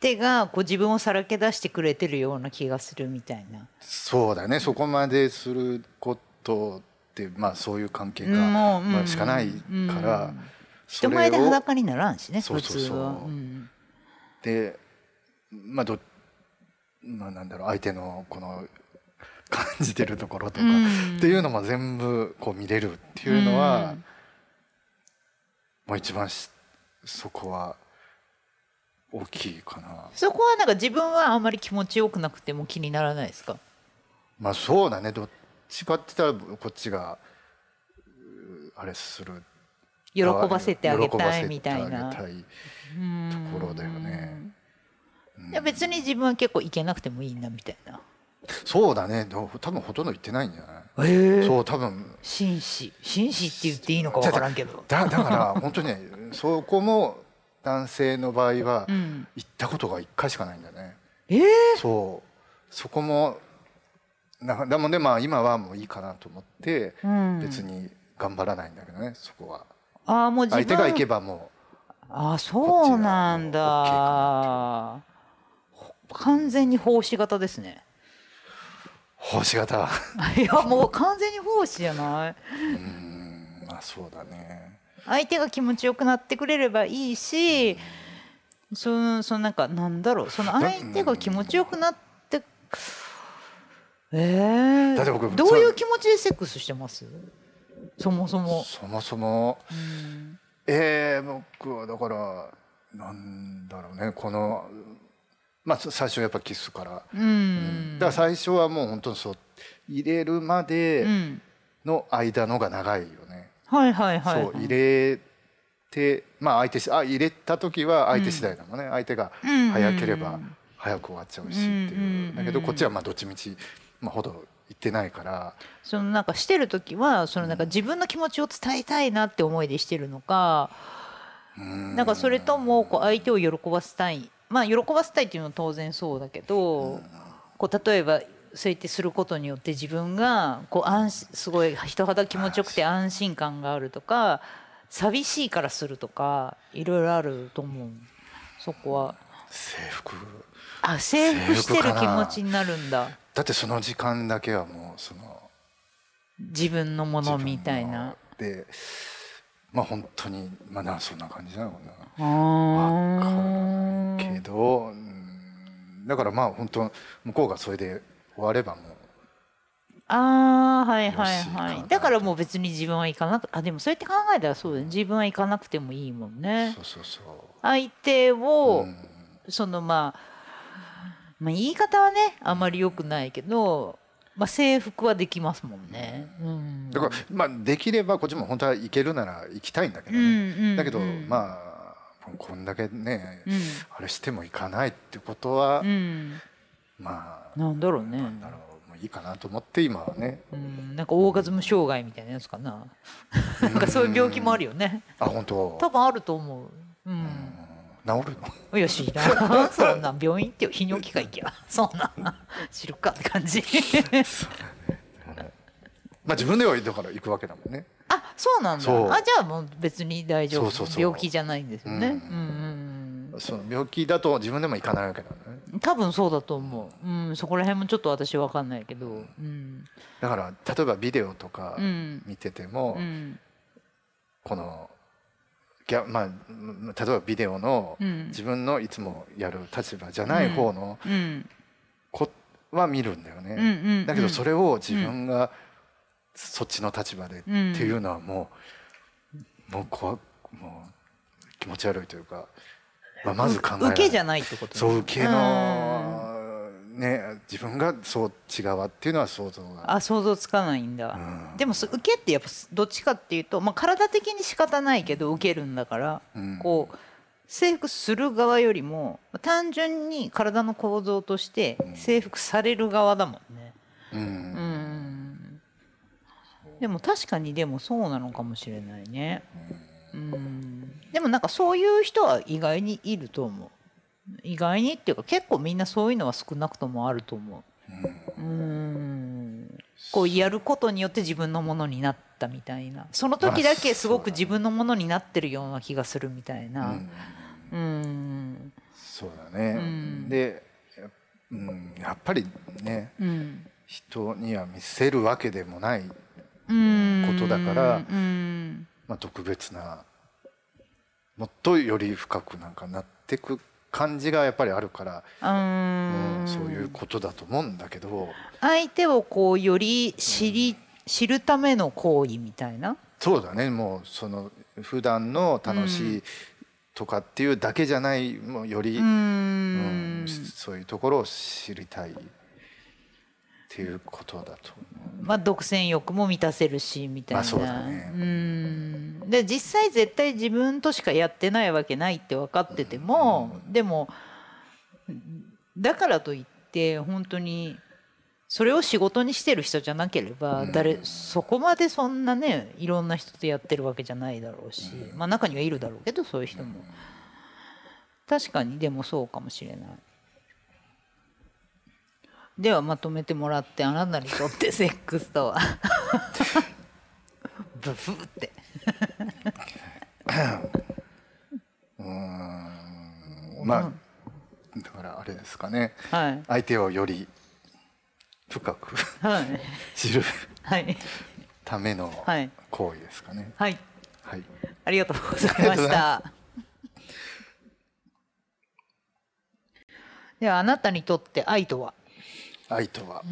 手がこう自分をさらけ出してくれてるような気がするみたいな。そうだね、そこまですることってまあそういう関係がしかないから、人前で裸にならんしね、普通は。で、まあまあ、なんだろう、相手のこの感じてるところとかっていうのも全部こう見れるっていうのは、もう一番そこは大きいかな。そこはなんか自分はあんまり気持ちよくなくても気にならないですか？まあそうだね、どっちかって言ったらこっちがあれする、喜ばせてあげたいみたいなところだよね。いや、別に自分は結構行けなくてもいいなみたいな。そうだね、多分ほとんど行ってないんじゃない？そう、多分紳士って言っていいのか分からんけど、だから本当にね、そこも男性の場合は行ったことが1回しかないんだね。そう、そこもなので、まあ今はもういいかなと思って別に頑張らないんだけどね、そこは。あ、もう相手が行けばもう。あ、そうなんだ。完全に奉仕型ですね。奉仕型。いや、もう完全に奉仕じゃない。まあそうだね。相手が気持ちよくなってくれればいいし、そのなんかなんだろう、その相手が気持ちよくなって。どういう気持ちでセックスしてます？そもそも、僕はだからなんだろうね、このまあ最初やっぱキスから、だから最初はもう本当にそう入れるまでの間のが長いよね。はいはいはい。そう入れて、まあ相手し、あ、入れた時は相手次第だもんね。相手が早ければ早く終わっちゃうしっていう。だけどこっちはまあどっちみちまあほど言ってないから、そのなんかしてる時はそのなんか自分の気持ちを伝えたいなって思いでしてるのか、なんかそれともこう相手を喜ばせたい、まあ喜ばせたいっていうのは当然そうだけど、こう例えばそうやってすることによって自分がこうすごい人肌気持ちよくて安心感があるとか、寂しいからするとか、いろいろあると思う。そこは制服、あ、制服してる気持ちになるんだ。だってその時間だけはもうその自分のものみたいなで、まあ本当にまあそんな感じなのかな、分からないけど、だからまあ本当向こうがそれで終わればもう、ああはいはいはい、だからもう別に自分は行かなく、あ、でもそうやって考えたらそうだね、自分は行かなくてもいいもんね。そうそうそう、相手をそのまあ、言い方はねあんまり良くないけど、まあ、制服はできますもんね、だから、まあ、できればこっちも本当は行けるなら行きたいんだけどね。だけどまあこんだけね、あれしても行かないってことは、まあなんだろうね、なんだろう、もういいかなと思って今はね、なんかオーガズム障害みたいなやつかななんかそういう病気もあるよね。あ、本当多分あると思う。治るの？よし、そんな病院って泌尿器科行きゃそんな知るかって感じ。まあ自分ではだから行くわけだもんね。あ、そうなんだ。あ、じゃあもう別に大丈夫、病気じゃないんですよね。その病気だと自分でも行かないわけだね。多分そうだと思う。そこら辺もちょっと私分かんないけど。だから例えばビデオとか見てても、このまあ、例えばビデオの自分のいつもやる立場じゃない方の子は見るんだよね。だけどそれを自分がそっちの立場でっていうのはもう気持ち悪いというか、まあ、まず考えない。受けじゃないってことですね。そう、受けのね、自分がそう違うっていうのは想像が、あ、想像つかないんだ。でも受けってやっぱどっちかっていうと、まあ、体的に仕方ないけど受けるんだから、こう征服する側よりも単純に体の構造として征服される側だもんね。でも確かに、でもそうなのかもしれないね。でもなんかそういう人は意外にいると思う。意外にっていうか結構みんなそういうのは少なくともあると思う。こうやることによって自分のものになったみたいな、その時だけすごく自分のものになってるような気がするみたいな。そうだね。で、やっぱりね、人には見せるわけでもないことだから、まあ特別な、もっとより深くなんかなってく感じがやっぱりあるから、そういうことだと思うんだけど、相手をこうより知るための行為みたいな。そうだね。もうその普段の楽しいとかっていうだけじゃない、もうよりそういうところを知りたいっていうことだと思う。まあ独占欲も満たせるしみたいな。まあそうだね。で実際絶対自分としかやってないわけないって分かってても、でもだからといって本当にそれを仕事にしてる人じゃなければ、そこまでそんなね、いろんな人とやってるわけじゃないだろうし、まあ中にはいるだろうけど、そういう人も確かに。でもそうかもしれない。ではまとめてもらって、あなたにとってセックスとはブフってまあだからあれですかね、はい、相手をより深く知る、はい、ための行為ですかね。はい、はい、ありがとうございました。ではあなたにとって愛とは？愛とは、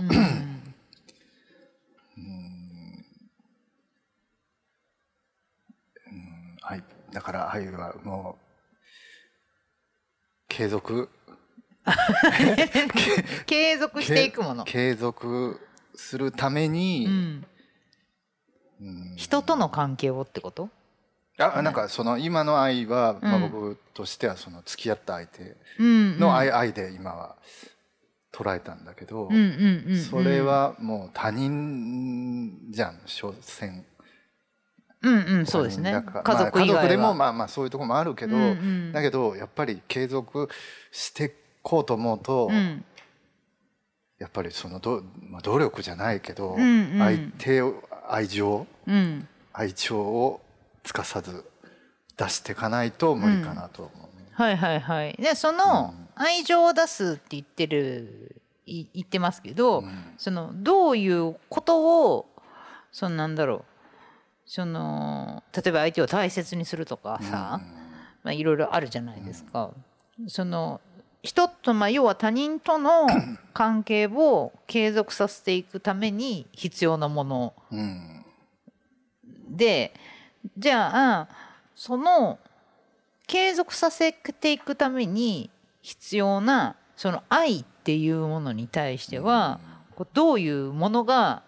愛だから、愛はもう継続継続していくもの、継続するために、人との関係をってこと？なんかその今の愛は、まあ、僕としてはその付き合った相手の 愛で今は捉えたんだけど、それはもう他人じゃん、所詮。そうですね。家族でもまあまあそういうところもあるけど、だけどやっぱり継続していこうと思うと、やっぱりその努力じゃないけど、相手を愛情をつかさず出していかないと無理かなと思う、ね。はいはいはい。でその愛情を出すって言ってますけど、そのどういうことをそのなんだろう、その例えば相手を大切にするとかさ、まあいろいろあるじゃないですか。その人と、まあ要は他人との関係を継続させていくために必要なもの、で。じゃあその継続させていくために必要なその愛っていうものに対しては、どういうものが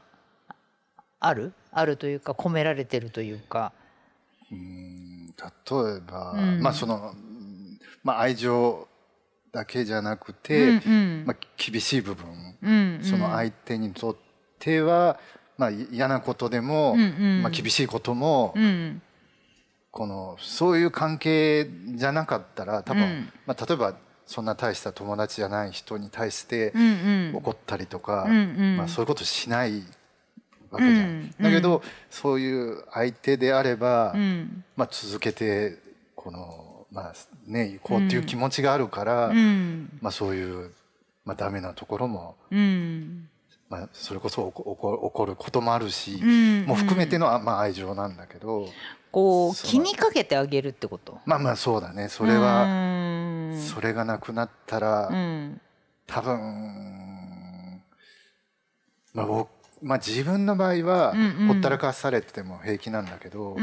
あるというか、込められてるというか、例えば、まあその、まあ、愛情だけじゃなくて、まあ、厳しい部分、その相手にとってはまあ嫌なことでも、まあ厳しいことも、このそういう関係じゃなかったら多分、まあ例えばそんな大した友達じゃない人に対して怒ったりとか、まあそういうことしないわけじゃん。だけどそういう相手であれば、まあ続けてこのまあね行こうっていう気持ちがあるから、まあそういうまあダメなところも。まあ、それこそ怒ることもあるし、もう含めてのまあ愛情なんだけど、こう気にかけてあげるってこと？まあまあそうだね。それはそれがなくなったら、多分、まあ自分の場合はほったらかされても平気なんだけど、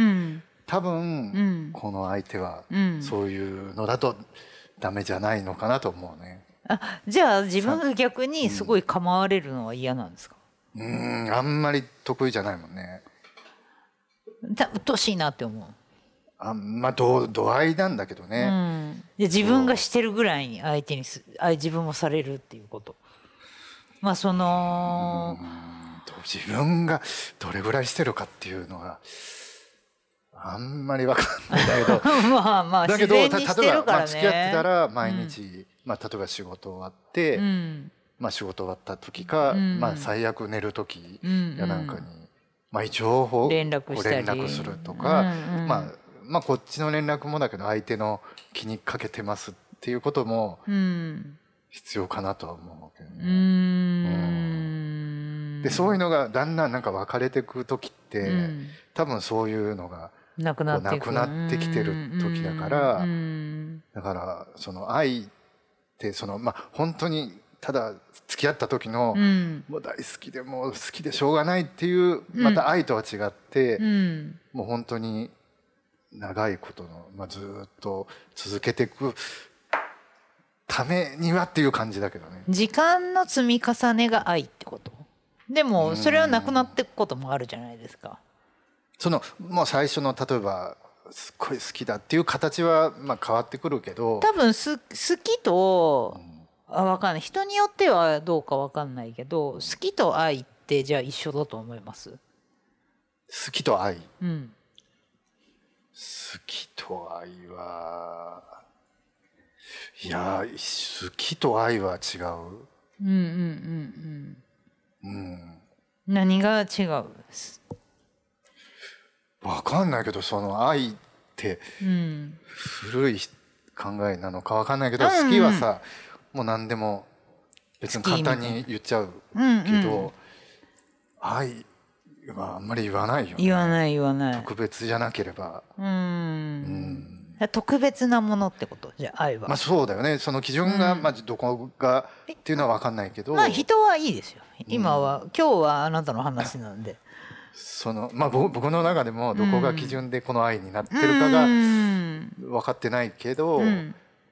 多分この相手はそういうのだとダメじゃないのかなと思うね。じゃあ自分が逆にすごい構われるのは嫌なんですか？あんまり得意じゃないもんね。うっとうしいなって思う。まあ度合いなんだけどね。自分がしてるぐらいに相手に自分もされるっていうこと。まあその自分がどれぐらいしてるかっていうのがあんまり分かんないんだけど。まあまあ自然にしてるからね。だけど例えば付き合ってたら毎日。まあ、例えば仕事終わって、まあ、仕事終わった時か、まあ、最悪寝る時やなんかに、まあ、一応連絡するとか、まあこっちの連絡もだけど相手の気にかけてますっていうことも必要かなとは思うわけね。でそういうのがだんだんなんか分かれてく時って、多分そういうのがなくなってきてる時だから、だからその愛でそのまあ本当にただ付き合った時の、もう大好きでもう好きでしょうがないっていうまた愛とは違って、もう本当に長いことの、まあ、ずっと続けていくためにはっていう感じだけどね。時間の積み重ねが愛ってこと？でもそれはなくなっていくこともあるじゃないですか。そのもう最初の例えばすっごい好きだっていう形はまあ変わってくるけど、多分好きと分かんない、人によってはどうか分かんないけど、好きと愛ってじゃあ一緒だと思います？好きと愛、好きと愛は、いや好きと愛は違う。うんうんうんうん。何が違う？わかんないけど、その愛って古い考えなのかわかんないけど、好きはさ、もう何でも別に簡単に言っちゃうけど、愛はあんまり言わないよね。言わない言わない。特別じゃなければ。特別なものってことじゃあ愛は。まあそうだよね。その基準がまあどこがっていうのはわかんないけど。まあ人はいいですよ。今は今日はあなたの話なんで。そのまあ僕の中でもどこが基準でこの愛になってるかが分かってないけど、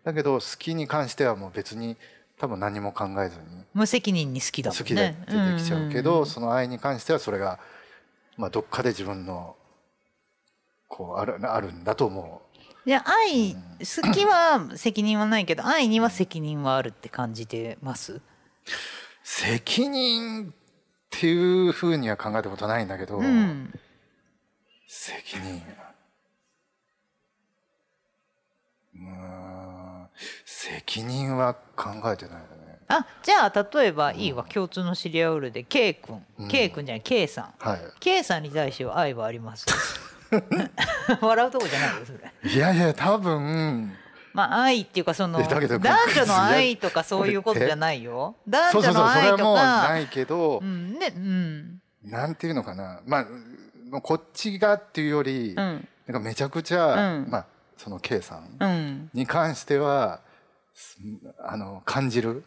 だけど好きに関してはもう別に多分何も考えずに無責任に好きだもんね。好きだってできちゃうけど、その愛に関してはそれがまあどっかで自分のこうあるんだと思う。いや愛、好きは責任はないけど愛には責任はあるって感じてます？責任っていうふうには考えたことないんだけど、うん、責任、責任は考えてないよね。あ、じゃあ例えばいいわ、共通の知り合いおるで K 君、K 君じゃない K さん、はい、K さんに対しては愛はあります笑うとこじゃないよそれ。いやいや多分まあ愛っていうかその男女の愛とかそういうことじゃないよ。男女の愛とかそうそうそう、それはもうないけど、うんね、うん、なんていうのかな、まあこっちがっていうより、うん、なんかめちゃくちゃ、うん、まあその K さんに関しては、うん、感じる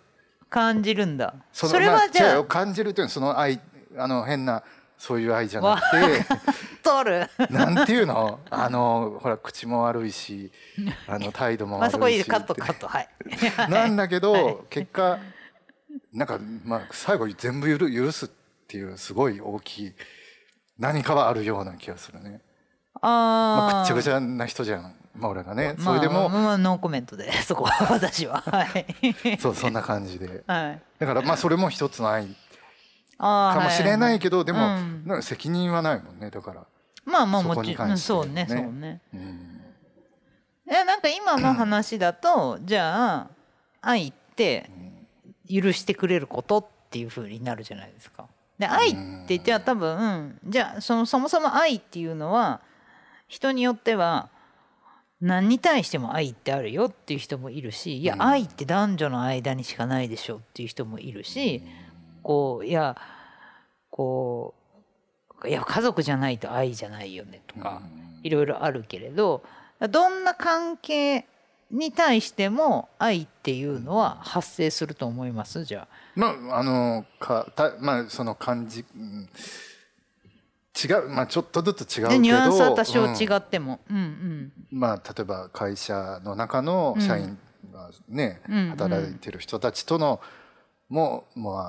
んだ。それはじゃあ感じるというのはその愛、変なそういう愛じゃなくてなんていうの、ほら口も悪いし態度も悪いしそこいいカットカット、はいなんだけど結果なんかまあ最後全部許すっていうすごい大きい何かはあるような気がするね。まあくちゃくちゃな人じゃん、まあ俺がね。それでもノーコメントでそこは私はそう、そんな感じで、だからまあそれも一つの愛かもしれないけど、でも、うん、責任はないもんね。だからまあまあもちろん、ね、そうねそうね、なんか今の話だとじゃあ愛って許してくれることっていう風になるじゃないですか。で愛ってじゃあ多分じゃあそもそも愛っていうのは人によっては何に対しても愛ってあるよっていう人もいるし、いや愛って男女の間にしかないでしょっていう人もいるし、こういや家族じゃないと愛じゃないよねとかいろいろあるけれど、どんな関係に対しても愛っていうのは発生すると思います？じゃあまあまあその感じ、違う、まあちょっとずつ違うけどニュアンスは多少違っても、まあ例えば会社の中の社員がね、働いてる人たちとのもま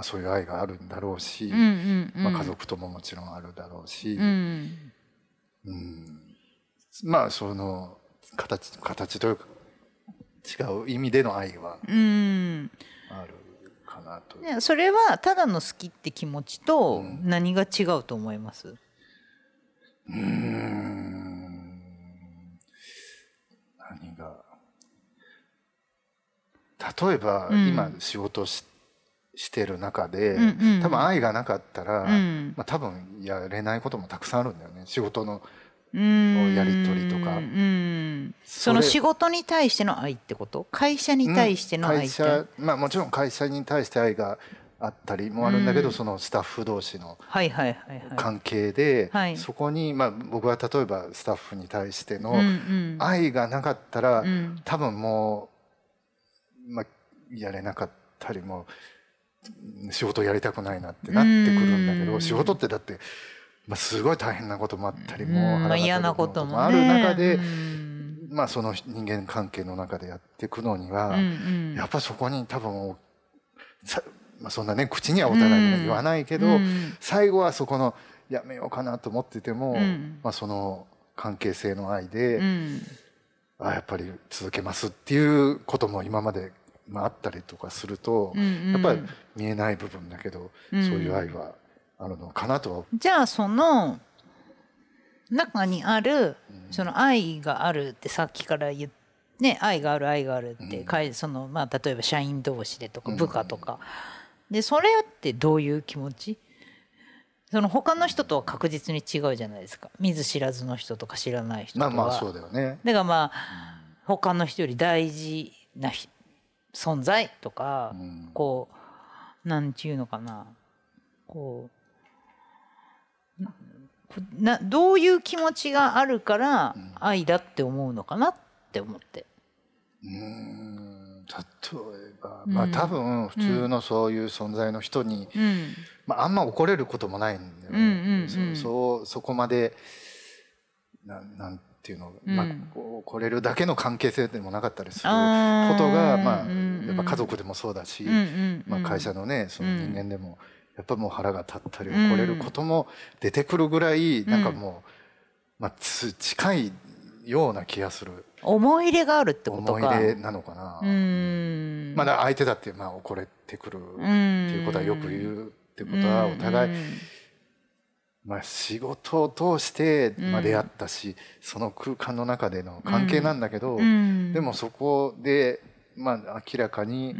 あそういう愛があるんだろうし、家族とももちろんあるだろうし、まあその形というか違う意味での愛はあるかなと。ね、それはただの好きって気持ちと何が違うと思います？何が、例えば今仕事してる中で多分愛がなかったら、まあ、多分やれないこともたくさんあるんだよね。仕事のやり取りとか、その仕事に対しての愛ってこと、会社に対しての愛って、まあもちろん会社に対して愛があったりもあるんだけど、そのスタッフ同士の関係で、そこにまあ僕は例えばスタッフに対しての愛がなかったら、多分もう、まあ、やれなかったりも仕事やりたくないなってなってくるんだけど、仕事ってだって、まあ、すごい大変なこともあったりも腹が立つこともある中で、まあその人間関係の中でやっていくのにはやっぱそこに多分、まあ、そんなね口にはお互いには言わないけど、最後はそこのやめようかなと思ってても、まあその関係性の愛で、やっぱり続けますっていうことも今まであったりとかすると、やっぱり見えない部分だけど、そういう愛はあるのかなとは。じゃあその中にあるその愛があるってさっきから言っね、愛があるって、そのまあ、例えば社員同士でとか部下とか、でそれってどういう気持ち？その他の人とは確実に違うじゃないですか。見ず知らずの人とか知らない人とか、まあまあそうだよね。だからまあ他の人より大事な存在とか、こうなんていうのかな、こうどういう気持ちがあるから愛だって思うのかなって思って。例えば、まあ、多分普通のそういう存在の人に、まあ、あんま怒れることもないんだよね。そこまでなんていうの、まあ、怒れるだけの関係性でもなかったりすることが、まあ、やっぱ家族でもそうだし、まあ、会社のね、その人間でもやっぱもう腹が立ったり怒れることも出てくるぐらい、なんかもう、まあ、近いような気がする。思い入れがあるってことか。思い入れなのかな。まあ、相手だってまあ怒れてくるっていうことはよく言うってことは、お互いまあ仕事を通してまあ出会ったし、その空間の中での関係なんだけど、でもそこでまあ明らかに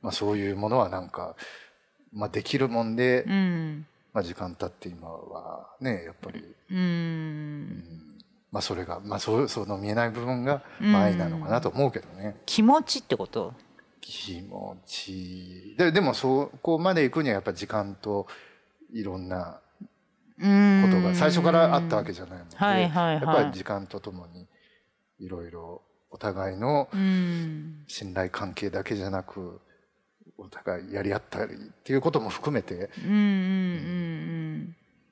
まあそういうものはなんかまあできるもんで、まあ時間経って今はね、やっぱり。まあそれが、まあ、その見えない部分が愛なのかなと思うけどね。気持ちってこと？気持ちでもそこまで行くにはやっぱり時間といろんなことが最初からあったわけじゃないので、やっぱり時間とともにいろいろお互いの信頼関係だけじゃなく、お互いやり合ったりっていうことも含めて、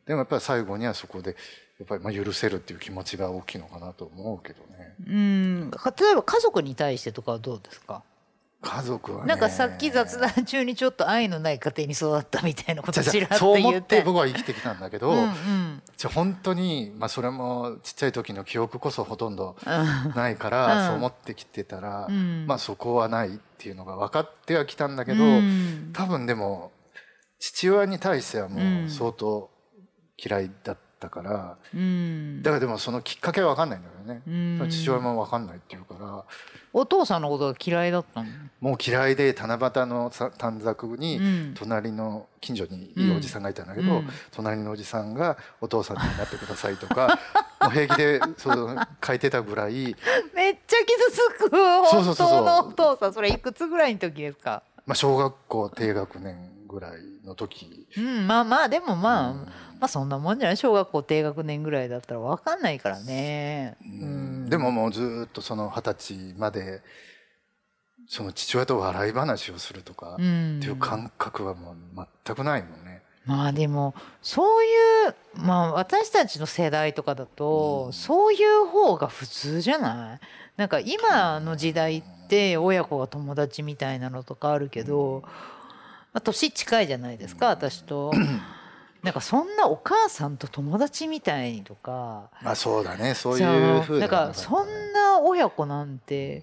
でもやっぱり最後にはそこでやっぱりまあ許せるっていう気持ちが大きいのかなと思うけどね。例えば家族に対してとかはどうですか？家族はね、なんかさっき雑談中にちょっと愛のない家庭に育ったみたいなことをちらっと言って、そう思って僕は生きてきたんだけど本当に、まあ、それもちっちゃい時の記憶こそほとんどないから、そう思ってきてたら、まあ、そこはないっていうのが分かってはきたんだけど、多分でも父親に対してはもう相当嫌いだった。だからでもそのきっかけは分かんないんだよね。父親も分かんないっていうから。お父さんのことが嫌いだったの？もう嫌いで、七夕の短冊に隣の近所にいいおじさんがいたんだけど、隣のおじさんがお父さんになってくださいとかもう平気で書いてたぐらい。めっちゃ傷つく。本当のお父さん。それいくつぐらいの時ですか？まあ小学校低学年ぐらいの時。まあまあでもまあそんなもんじゃない。小学校低学年ぐらいだったら分かんないからね。でももうずっとその20歳までその父親と笑い話をするとかっていう感覚はもう全くないもんね。まあでもそういう、まあ、私たちの世代とかだとそういう方が普通じゃない？なんか今の時代って親子が友達みたいなのとかあるけど、年近いじゃないですか、私と。なんかそんなお母さんと友達みたいにとか、まあそうだね、そういうふうだからそんな親子なんて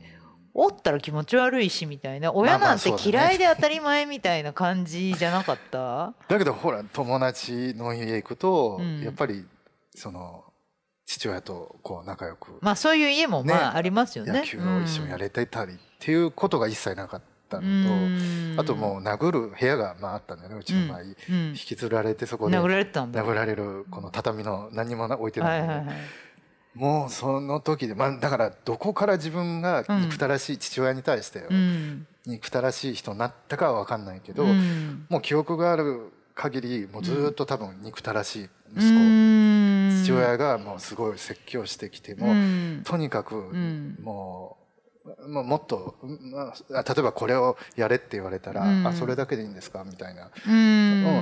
おったら気持ち悪いしみたいな、親なんて嫌いで当たり前みたいな感じじゃなかった？だけどほら友達の家行くとやっぱりその父親とこう仲良く、まあそういう家もまあありますよね。野球を一緒にやれてたりっていうことが一切なかったと、あともう殴る部屋がまああったんだよね、うちの場合。引きずられてそこで殴られるこの畳の何も置いてない。もうその時で、まあだからどこから自分が憎たらしい、父親に対して憎たらしい人になったかは分かんないけど、もう記憶がある限りもうずっと多分憎たらしい息子、父親がもうすごい説教してきてもとにかくもう。もっと、例えばこれをやれって言われたら、あ、それだけでいいんですかみたいな、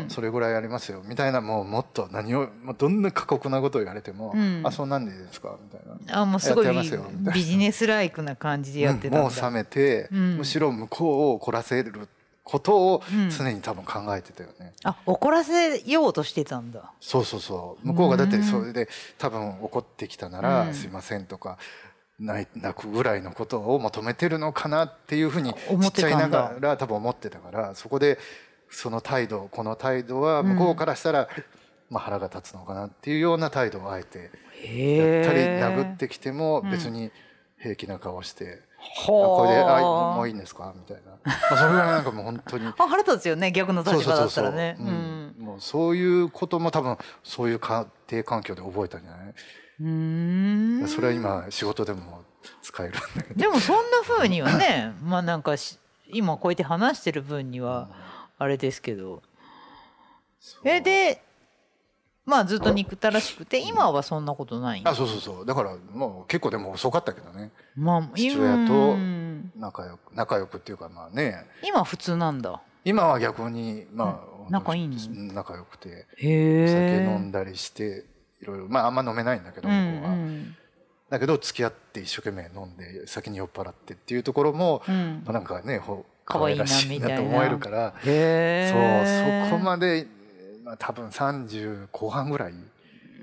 それぐらいやりますよみたいな、もうもっと何をどんな過酷なことを言われても、あ、そうなんでですかみたいな、あ、もうすごいビジネスライクな感じでやってたんだ。もう冷めて、むしろ向こうを怒らせることを常に多分考えてたよね。あ、怒らせようとしてたんだ。そうそうそう。向こうがだってそれで多分怒ってきたなら、すいませんとか泣くぐらいのことを求めてるのかなっていうふうにちっちゃいながら多分思ってたから、そこでその態度、この態度は向こうからしたらまあ腹が立つのかなっていうような態度をあえてやったり、殴ってきても別に平気な顔してこれでもういいんですかみたいな、それぐらいなんかもう本当に腹立つよね、逆の立場だったらね。もうそういうことも多分そういう家庭環境で覚えたんじゃない。それは今仕事でも使えるんだけど、でもそんな風にはねまあなんか今こうやって話してる分にはあれですけど、でまあずっと憎たらしくて今はそんなことない。あ、そうそうそう、だからもう結構でも遅かったけどね、まあ、父親と仲良くっていうかまあね。今普通なんだ。今は逆にまあ仲いいの、仲良くてお酒飲んだりしていろいろ、まああんま飲めないんだけど僕は、だけど付き合って一生懸命飲んで先に酔っ払ってっていうところも、まあなんかね可愛らしいなと思えるから、そう、そこまでまあ多分30後半ぐらい、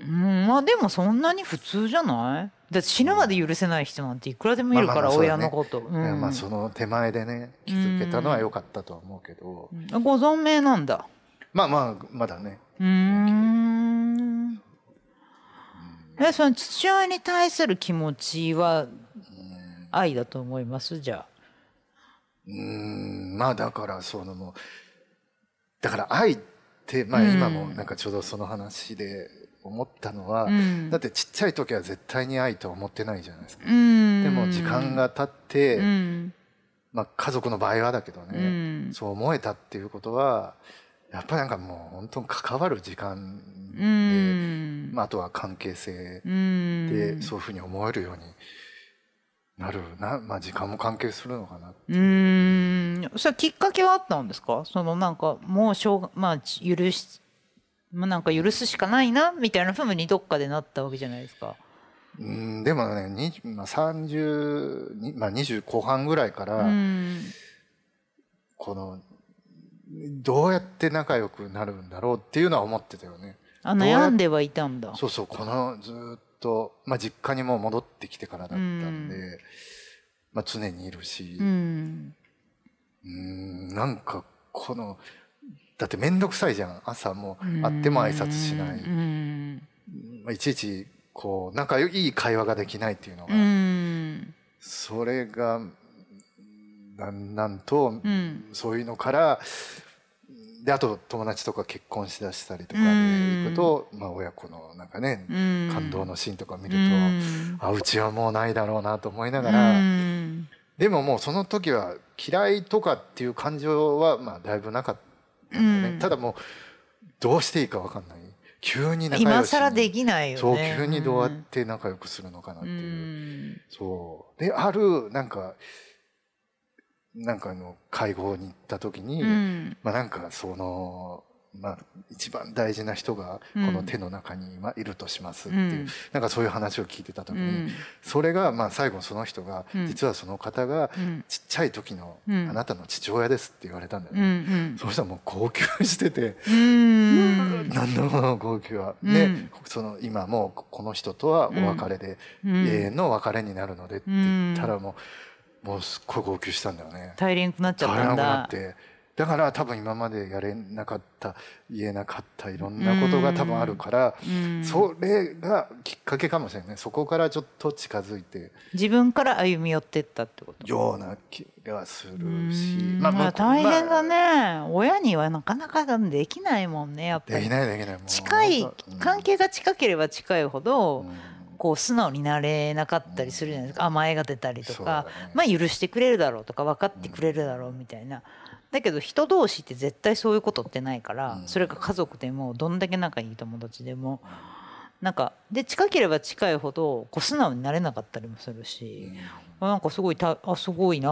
まあでもそんなに普通じゃない。だって死ぬまで許せない人なんていくらでもいるから、親のこと。まあその手前でね気づけたのは良かったとは思うけど、ご存命なんだ。まあまあまだね。その父親に対する気持ちは愛だと思います？じゃあまあだからそのだから愛って、まあ、今もなんかちょうどその話で思ったのは、だってちっちゃい時は絶対に愛とは思ってないじゃないですか。でも時間が経って、まあ、家族の場合はだけどね、そう思えたっていうことはやっぱりなんかもう本当に関わる時間で、まあ、あとは関係性でそういうふうに思えるようになるな。まあ時間も関係するのかな。それきっかけはあったんですか？そのなんかもうしょうが、まあなんか許すしかないなみたいなふうにどっかでなったわけじゃないですか。でもね、30、まあ、20後半ぐらいからこのどうやって仲良くなるんだろうっていうのは思ってたよね。悩んではいたんだ。そうそう、このずっと、まあ、実家にも戻ってきてからだったんで、まあ、常にいるし、なんかこのだって面倒くさいじゃん。朝も会っても挨拶しない、まあ、いちいちこう仲良い会話ができないっていうのが、それがだんだんとそういうのから、であと友達とか結婚しだしたりとかで行くと、まあ、親子のなんかね感動のシーンとか見ると、あ、うちはもうないだろうなと思いながら、でももうその時は嫌いとかっていう感情はまあだいぶなかったんだよね。ただもうどうしていいか分かんない、急に仲良く今更できないよね。そう、急にどうやって仲良くするのかなっていう、そうであるなんかの会合に行った時に、まあなんかその、まあ、一番大事な人がこの手の中に今いるとしますっていう、なんかそういう話を聞いてた時に、それがまあ最後その人が、実はその方がちっちゃい時のあなたの父親ですって言われたんだよね。そうしたらもう号泣してて、何度も号泣は、でその今もうこの人とはお別れで、永遠の別れになるのでって言ったらもうすっごい号泣したんだよね。耐えれなくなっちゃったんだ。だから多分今までやれなかった言えなかったいろんなことが多分あるから、それがきっかけかもしれない。そこからちょっと近づいて自分から歩み寄ってったってことような気がするし、まあ大変だね。親にはなかなかできないもんね、やっぱり。できないもん。近い関係が近ければ近いほどこう素直になれなかったりするじゃないですか。甘えが出たりとか、まあ許してくれるだろうとか分かってくれるだろうみたいな。だけど人同士って絶対そういうことってないから、それが家族でもどんだけ仲いい友達でもなんかで近ければ近いほどこう素直になれなかったりもするし、なんかすごいすごいな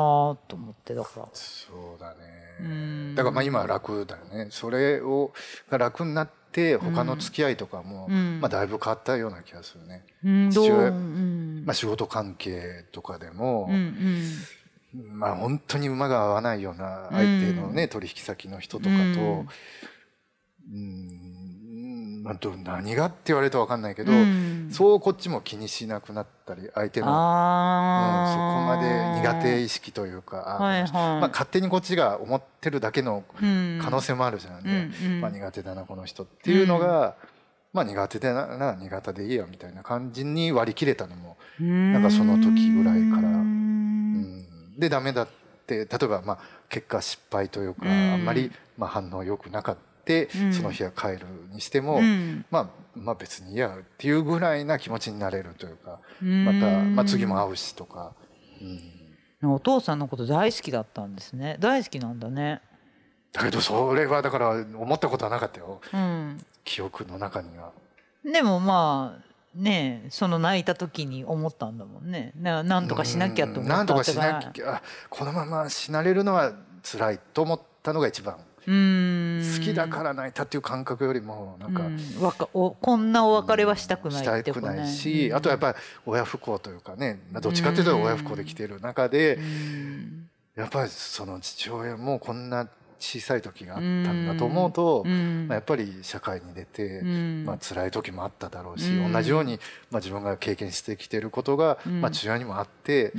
と思って。だからそうだね、だからまあ今は楽だよね。それが楽になって他の付き合いとかも、まあだいぶ変わったような気がするね。父親、まあ仕事関係とかでも、まあ本当に馬が合わないような相手のね、取引先の人とかと、まあ何がって言われると分かんないけど、そうこっちも気にしなくなったり、相手の、そこまで苦手意識というか、まあ勝手にこっちが思ってるだけの可能性もあるじゃんね。まあ苦手だなこの人っていうのがまあ苦手でなら苦手でいいよみたいな感じに割り切れたのもなんかその時ぐらいから、でダメだって例えばまあ結果失敗というかあんまりまあ反応良くなかったその日は帰るにしても、まあ別にいやっていうぐらいな気持ちになれるというか、また、まあ、次も会うしとか、お父さんのこと大好きだったんですね。大好きなんだね。だけどそれはだから思ったことはなかったよ、記憶の中には。でもまあねえ、その泣いた時に思ったんだもんね。なんとかしなきゃと思った。なんとかしなきゃ、このまま死なれるのは辛いと思ったのが一番。好きだから泣いたっていう感覚よりもなんか、こんなお別れはしたくないってことね。したくないし、あとやっぱり親不孝というかね、どっちかっていうと親不孝で来てる中でやっぱりその父親もこんな小さい時があったんだと思うと、やっぱり社会に出て辛い時もあっただろうし、同じように自分が経験してきてることが父親にもあって、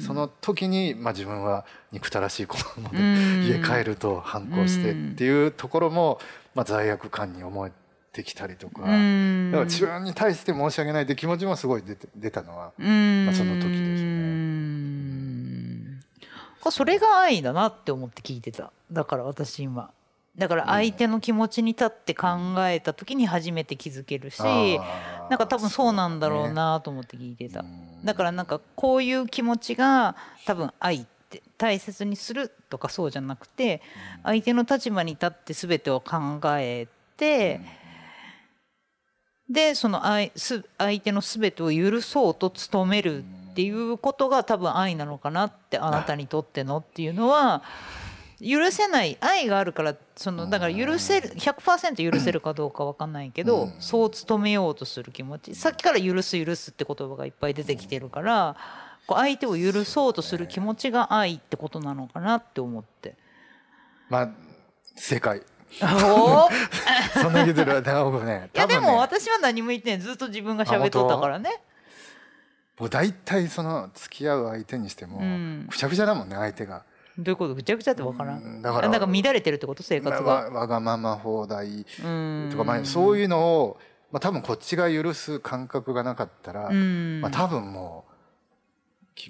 その時に自分は憎たらしい子供で家帰ると反抗してっていうところも罪悪感に思えてきたりとか、だから自分に対して申し訳ないって気持ちもすごい出たのはその時ですね。それが愛だなって思って聞いてた。だから私今だから相手の気持ちに立って考えた時に初めて気づけるし、なんか多分そうなんだろうなと思って聞いてた。だからなんかこういう気持ちが多分愛って大切にするとかそうじゃなくて、相手の立場に立って全てを考えて、でその相手の全てを許そうと努めるっていうことが多分愛なのかなって、あなたにとってのっていうのは許せない愛があるから、そのだから許せる 100% 許せるかどうか分かんないけど、そう努めようとする気持ち、さっきから許すって言葉がいっぱい出てきてるから、こう相手を許そうとする気持ちが愛ってことなのかなって思って。まあ正解。そんな言ってるは多分ね。いやでも私は何も言ってない、ずっと自分が喋っとったからね。もう大体その付き合う相手にしてもぐちゃぐちゃだもんね、相手が。どういうこと？ぐちゃぐちゃって分からん。だからなんか乱れてるってこと、生活が。わがまま放題とか、まあそういうのを多分こっちが許す感覚がなかったら、多分もう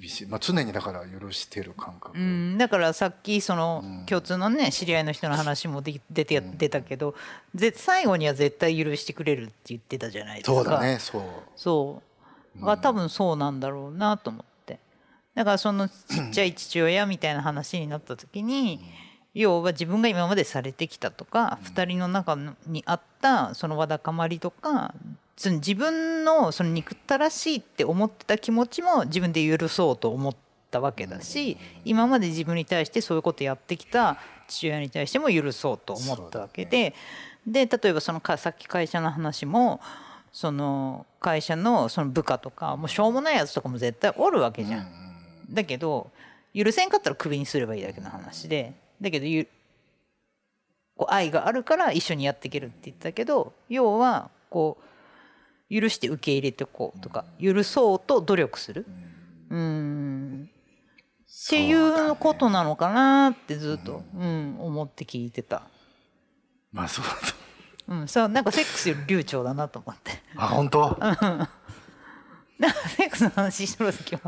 厳しい、常にだから許してる感覚。だからさっきその共通のね知り合いの人の話も出たけど、最後には絶対許してくれるって言ってたじゃないですか。そうだね、そう。そう。が多分そうなんだろうなと思って。だからそのちっちゃい父親みたいな話になった時に、要は自分が今までされてきたとか、2人の中にあったそのわだかまりとか、自分のその憎たらしいって思ってた気持ちも自分で許そうと思ったわけだし、今まで自分に対してそういうことやってきた父親に対しても許そうと思ったわけで、例えばそのさっき会社の話も、その会社のその部下とかもうしょうもないやつとかも絶対おるわけじゃん。だけど許せんかったらクビにすればいいだけの話で、だけどこう愛があるから一緒にやっていけるって言ったけど、要はこう許して受け入れておこうとか、許そうと努力するっていうことなのかなってずっと思って聞いてた。まあそうだと。そうなんかセックスより流暢だなと思って。あ、本当？なんかセックスの話してる時は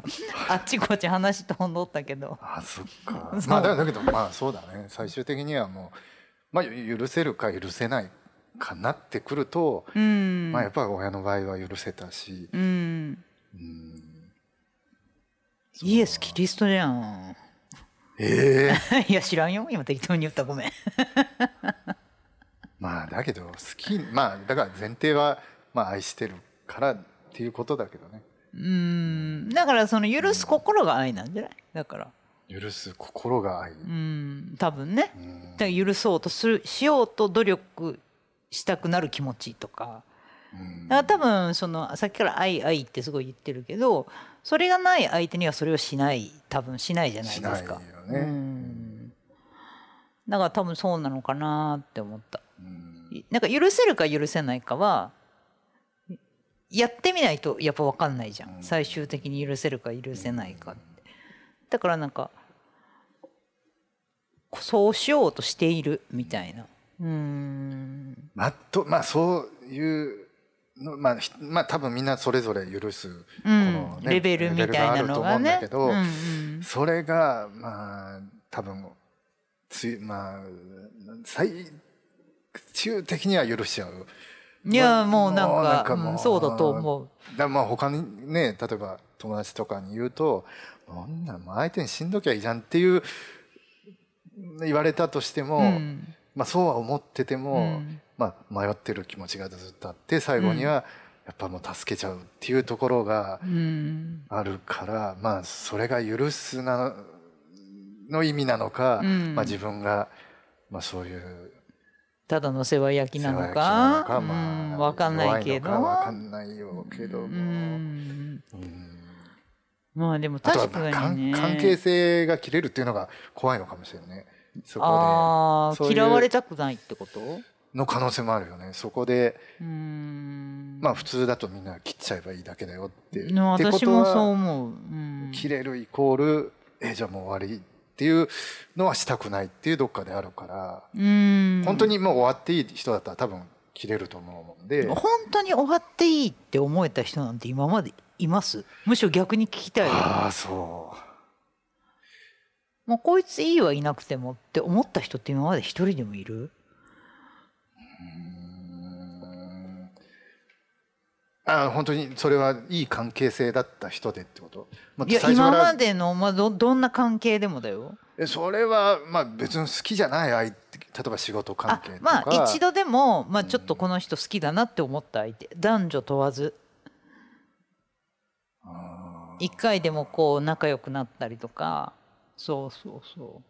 あっちこっち話飛んどったけど。あ、そっか。まあだけどまあそうだね。最終的にはもう許せるか許せないかなってくると、やっぱり親の場合は許せたし。イエスキリストじゃん。いや知らんよ。今適当に言ったごめん。まあだけど好き、だから前提は愛してるからっていうことだけどね。だからその許す心が愛なんじゃない？だから許す心が愛。多分ね。だから許そうとしようと努力したくなる気持ちとか。だから多分そのさっきから愛愛ってすごい言ってるけど、それがない相手にはそれをしない。多分しないじゃないですか。しないよね。だから多分そうなのかなって思った。なんか許せるか許せないかはやってみないとやっぱ分かんないじゃん、最終的に許せるか許せないかって。だからなんかそうしようとしているみたいな、まあそういうまあ多分みんなそれぞれ許すこの、ね、レベルみたいなのがね、それがまあ多分まあ最終的には許しちゃう。いやもうなんか、うん、そうだと思う。だまあ他にね、例えば友達とかに言うと、女も相手にしんどきゃいいじゃんっていう言われたとしても、うん、まあそうは思ってても、うん、まあ迷ってる気持ちがずっとあって最後にはやっぱもう助けちゃうっていうところがあるから、うん、まあそれが許すなの意味なのか、うん、まあ自分がまあそういうただの世話焼きなのか、まあ、分かんないけど、分かんないよけども、まあでも確かにね、関係性が切れるっていうのが怖いのかもしれないね。そこで嫌われたくないってことの可能性もあるよね。そこでまあ普通だとみんな切っちゃえばいいだけだよって。私もそう思う。切れるイコールじゃあもう終わり。っていうのはしたくないっていうどっかであるから、本当にもう終わっていい人だったら多分切れると思うんで、本当に終わっていいって思えた人なんて今までいます？むしろ逆に聞きたいよ。あ、そうもうこいついいはいなくてもって思った人って今まで一人でもいる？本当にそれはいい関係性だった人でってこと？いや今までの、まあ、どんな関係でもだよ。それは、まあ、別に好きじゃない相手、例えば仕事関係とか、まあ、一度でも、まあ、ちょっとこの人好きだなって思った相手、男女問わず一回でもこう仲良くなったりとか、そうそうそ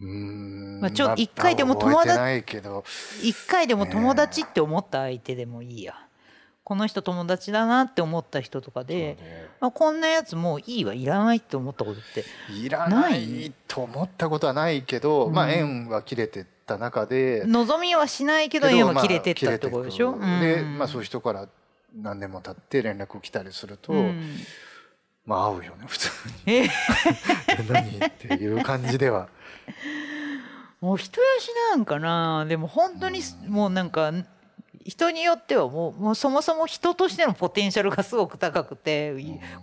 う、まあちょっと一回でも友達、一回でも友達って思った相手でもいいや、この人友達だなって思った人とかで、まあこんなやつもういいはいらないって思ったことっていらないと思ったことはないけど、まあ縁は切れてった中で望みはしないけど縁は切れてったってことでしょ。でまあそういう人から何年も経って連絡来たりすると、まあ合うよね普通に。何っていう感じでは。もう人やしなんかな。でも本当にもうなんか人によってはもうそもそも人としてのポテンシャルがすごく高くて、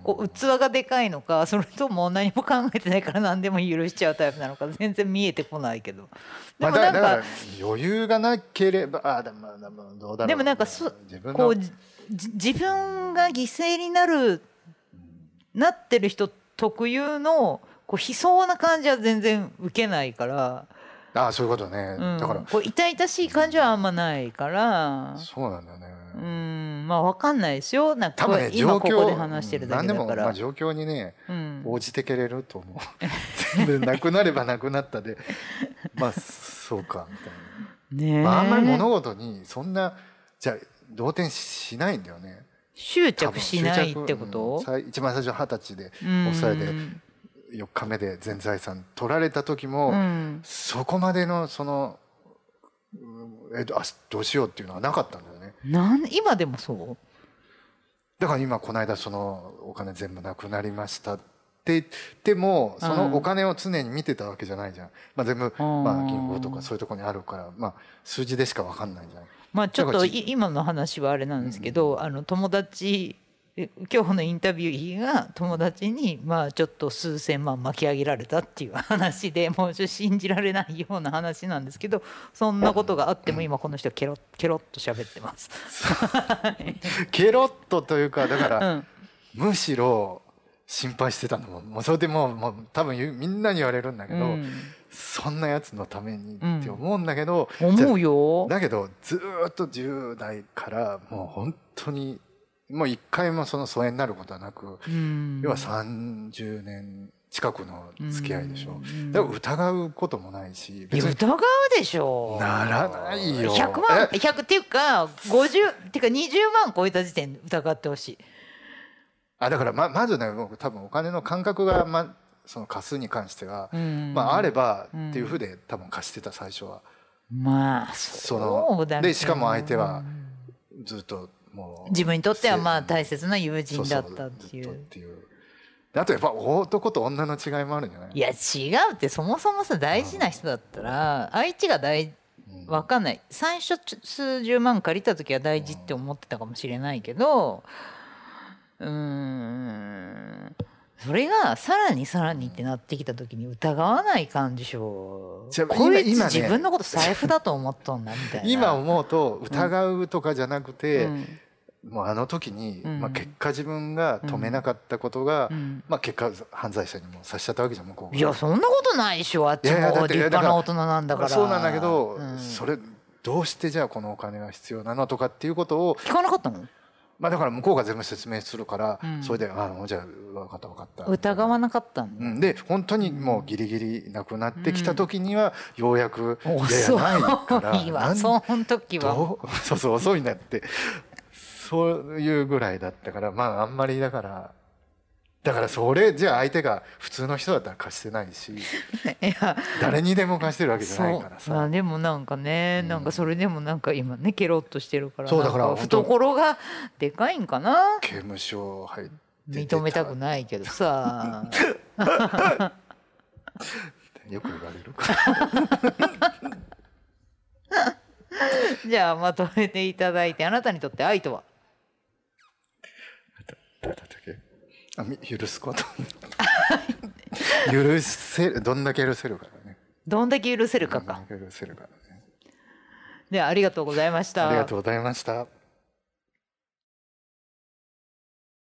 こう器がでかいのか、それとも何も考えてないから何でも許しちゃうタイプなのか、全然見えてこないけど。でもなんか余裕がなければ、あ、でもどうだろう。でもなんかこう自分が犠牲になってる人特有のこう悲壮な感じは全然受けないから。あ、そういうことね。だからこう痛々しい感じはあんまないから。そうなんだね。まあわかんないですよ。なんか今ここで話してるだけだから。何でもまあ状況にね、応じてけれると思う。全部なくなればなくなったで、まあそうかみたいな。ね。まああんまり物事にそんなじゃあ動転しないんだよね。執着しないってこと？一番最初20歳で抑えて。4日目で全財産取られた時も、そこまでのそのどうしようっていうのはなかったんだよね。今でもそう。だから今この間そのお金全部なくなりましたって言っても、そのお金を常に見てたわけじゃないじゃん。まあ全部まあ銀行とかそういうところにあるから、まあ数字でしか分かんないじゃん。まあちょっと今の話はあれなんですけど、友達。今日のインタビューが友達にまあちょっと数千万巻き上げられたっていう話で、もう信じられないような話なんですけど、そんなことがあっても今この人ケロケロっと喋ってます。ケロっとというか、だから、むしろ心配してたのも、もうそれでもう多分みんなに言われるんだけど、そんなやつのためにって思うんだけど、思うよ。だけどずっと10代からもう本当に。もう一回もその疎遠になることはなく、要は30年近くの付き合いでしょ。だから疑うこともないし、別に疑うでしょ。ならないよ。100万100っていうか50っていうか20万超えた時点で疑ってほしい。あ、だからまずね、僕多分お金の感覚がその貸すに関しては、まああればっていうふうで多分貸してた最初は。まあそうだね。でしかも相手はずっと。自分にとってはまあ大切な友人だったっていう。あとやっぱ男と女の違いもあるんじゃない？いや違うって、そもそもさ大事な人だったら相手が分かんない、最初数十万借りた時は大事って思ってたかもしれないけど、それがさらにさらにってなってきた時に疑わない感じしょ、こいつ自分のこと財布だと思っとんだみたいな今思うと疑うとかじゃなくて、もうあの時に、結果自分が止めなかったことが、結果犯罪者にも差しちゃったわけじゃん向こうが。いやそんなことないでしょ、あっちも立派な大人なんだから。そうなんだけど、それどうしてじゃあこのお金が必要なのとかっていうことを聞かなかったの。だから向こうが全部説明するから、それでじゃあ分かった分かった疑わなかったんで、本当にもうギリギリなくなってきた時にはようやく「遅いわその時は」そうそう遅いなって。そういうぐらいだったから、あんまりだからそれじゃあ相手が普通の人だったら貸してないし、誰にでも貸してるわけじゃないからさ。でもなんかそれでも今ねケロッとしてるから、懐がでかいんかな。刑務所入って認めたくないけどさよく言われるからじゃあまとめていただいて、あなたにとって愛とは。許すこと許せる、どんだけ許せるからね、どんだけ許せるかか。で、ありがとうございました。ありがとうございました。